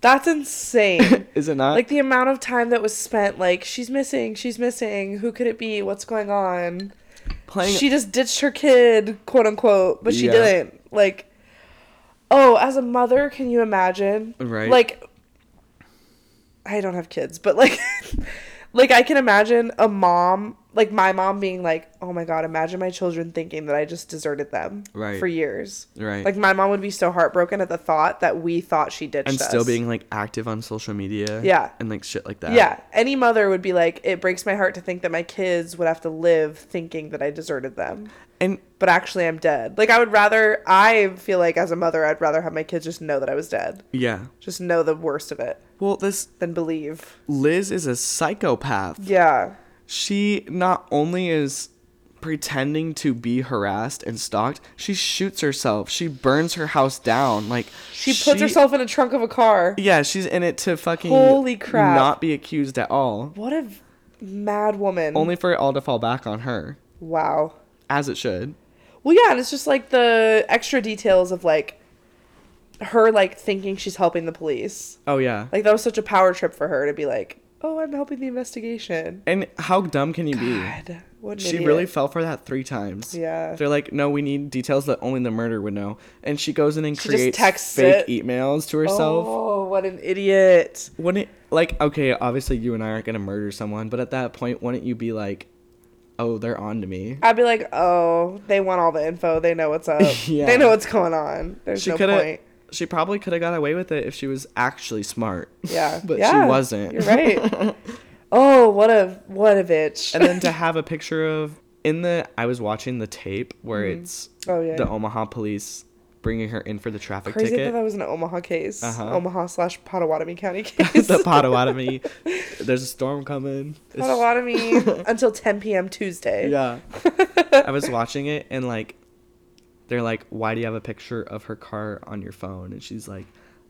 That's insane. Is it not? Like, the amount of time that was spent, like, she's missing, she's missing, who could it be, what's going on? Playing. She just ditched her kid, quote unquote, but she yeah. didn't. Like, oh, as a mother, can you imagine? Right. Like, I don't have kids, but, like, like, I can imagine a mom, like, my mom being like, oh, my God, imagine my children thinking that I just deserted them right. for years. Right. Like, my mom would be so heartbroken at the thought that we thought she ditched us. And still us. being, like, active on social media. Yeah. And, like, shit like that. Yeah. Any mother would be like, it breaks my heart to think that my kids would have to live thinking that I deserted them. And But actually, I'm dead. Like, I would rather, I feel like as a mother, I'd rather have my kids just know that I was dead. Yeah. Just know the worst of it. Well, this... Than believe. Liz is a psychopath. Yeah. She not only is pretending to be harassed and stalked, she shoots herself. She burns her house down. Like She puts she, herself in a trunk of a car. Yeah, she's in it to fucking Holy crap. not be accused at all. What a mad woman. Only for it all to fall back on her. Wow. As it should. Well, yeah, and it's just like the extra details of like her like thinking she's helping the police. Oh, yeah. Like that was such a power trip for her to be like, oh, I'm helping the investigation. And how dumb can you God, be? What an she idiot. really fell for that three times. Yeah. They're like, no, we need details that only the murderer would know. And she goes in and she creates fake it. emails to herself. Oh, what an idiot. Wouldn't like, okay, obviously you and I aren't going to murder someone. But at that point, wouldn't you be like, oh, they're on to me? I'd be like, oh, they want all the info. They know what's up. yeah. They know what's going on. There's she no point. She probably could have got away with it if she was actually smart. Yeah. But yeah, she wasn't. You're right. Oh, what a what a bitch. And then to have a picture of in the I was watching the tape where mm-hmm. it's oh, yeah, the yeah. Omaha police bringing her in for the traffic Crazy ticket. Crazy that that was an Omaha case. Uh-huh. Omaha slash Pottawattamie County case. The Pottawattamie. There's a storm coming. Pottawattamie until ten p.m. Tuesday. Yeah. I was watching it and like they're like, why do you have a picture of her car on your phone? And she's like,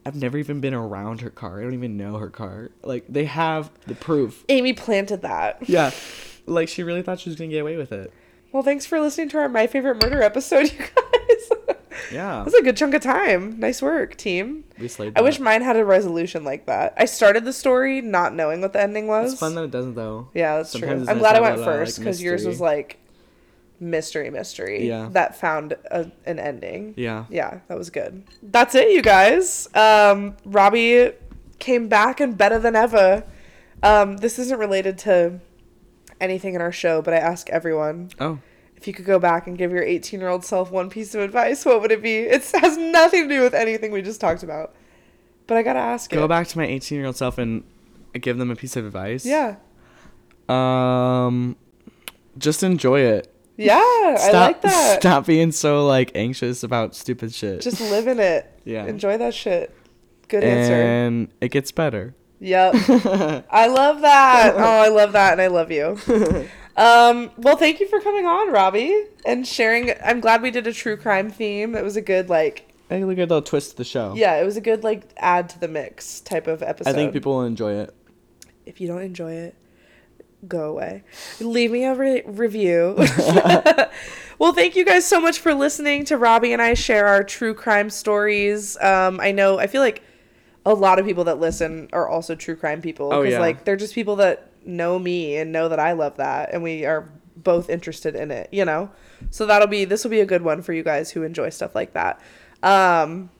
I've never even been around her car. I don't even know her car. Like, they have the proof. Amy planted that. Yeah. Like, she really thought she was going to get away with it. Well, thanks for listening to our My Favorite Murder episode, you guys. Yeah. That's a good chunk of time. Nice work, team. We slayed that. I wish mine had a resolution like that. I started the story not knowing what the ending was. It's fun that it doesn't, though. Yeah, that's Sometimes true. I'm glad I went first, because like, yours was like... mystery mystery yeah that found a, an ending. Yeah yeah that was good. That's it, you guys. um Robbie came back and better than ever. Um this isn't related to anything in our show, but I ask everyone, oh if you could go back and give your eighteen year old self one piece of advice, what would it be? It has nothing to do with anything we just talked about, but I gotta ask go it. back to my eighteen year old self and give them a piece of advice. Yeah um just enjoy it. Yeah, stop, I like that. Stop being so, like, anxious about stupid shit. Just live in it. Yeah. Enjoy that shit. Good and answer. And it gets better. Yep. I love that. Oh, I love that, and I love you. Um, well, thank you for coming on, Robbie, and sharing. I'm glad we did a true crime theme. It was a good, like... I think it was a good little twist to the show. Yeah, it was a good, like, add to the mix type of episode. I think people will enjoy it. If you don't enjoy it, go away. Leave me a re- review. Well, thank you guys so much for listening to Robbie and I share our true crime stories. Um, I know, I feel like a lot of people that listen are also true crime people. Because, oh, yeah. like, they're just people that know me and know that I love that. And we are both interested in it, you know? So that'll be, this will be a good one for you guys who enjoy stuff like that. Um,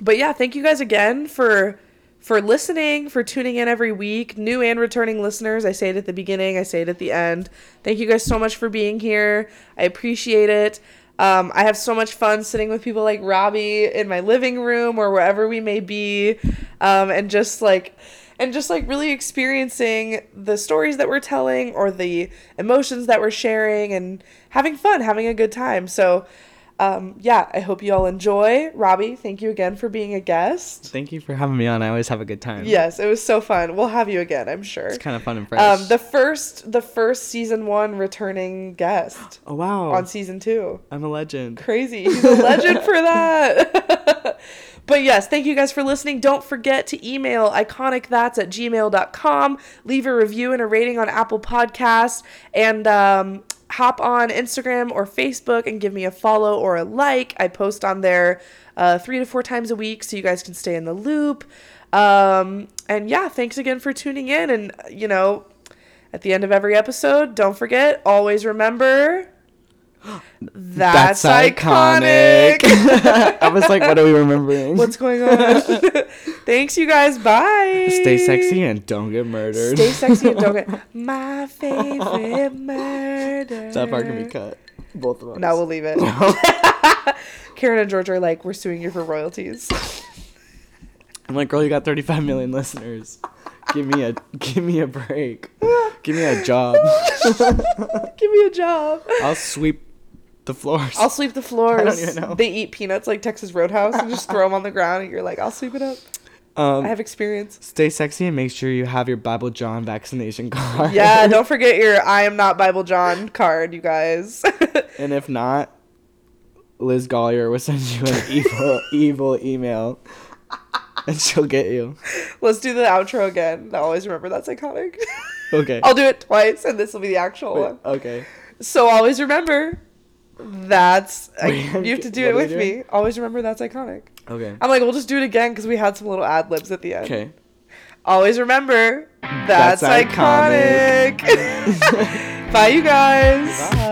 but yeah, thank you guys again for... for listening, for tuning in every week, new and returning listeners. I say it at the beginning, I say it at the end. Thank you guys so much for being here. I appreciate it. Um, I have so much fun sitting with people like Robbie in my living room or wherever we may be, um, and just like, and just like really experiencing the stories that we're telling or the emotions that we're sharing and having fun, having a good time. So. Um, yeah, I hope you all enjoy. Robbie, thank you again for being a guest. Thank you for having me on. I always have a good time. Yes, it was so fun. We'll have you again, I'm sure. It's kind of fun and fresh. Um, the first, the first season one returning guest. Oh, wow. On season two. I'm a legend. Crazy. He's a legend for that. But yes, thank you guys for listening. Don't forget to email iconic thats at gmail dot com. Leave a review and a rating on Apple Podcasts. And, um... hop on Instagram or Facebook and give me a follow or a like. I post on there uh, three to four times a week so you guys can stay in the loop. Um, and yeah, thanks again for tuning in. And, you know, at the end of every episode, don't forget, always remember... That's, That's iconic. iconic. I was like, what are we remembering? What's going on? Thanks, you guys. Bye. Stay sexy and don't get murdered. Stay sexy and don't get... My favorite murder. That part can be cut. Both of us. No, we'll leave it. Karen and Georgia are like, we're suing you for royalties. I'm like, girl, you got thirty-five million listeners. Give me a give me a break. Give me a job. Give me a job. I'll sweep the floors. I'll sweep the floors. I don't even know. They eat peanuts like Texas Roadhouse and just throw them on the ground and you're like, I'll sweep it up. Um, I have experience. Stay sexy and make sure you have your Bible John vaccination card. Yeah, don't forget your I am not Bible John card, you guys. And if not, Liz Golyar will send you an evil, evil email. And she'll get you. Let's do the outro again. I always remember that's iconic. Okay. I'll do it twice, and this will be the actual Wait, one. Okay. So always remember, that's... Wait, I, you have to do it with do? me. Always remember that's iconic. Okay. I'm like, we'll just do it again, because we had some little ad-libs at the end. Okay. Always remember, that's, that's iconic. iconic. Bye, you guys. Bye.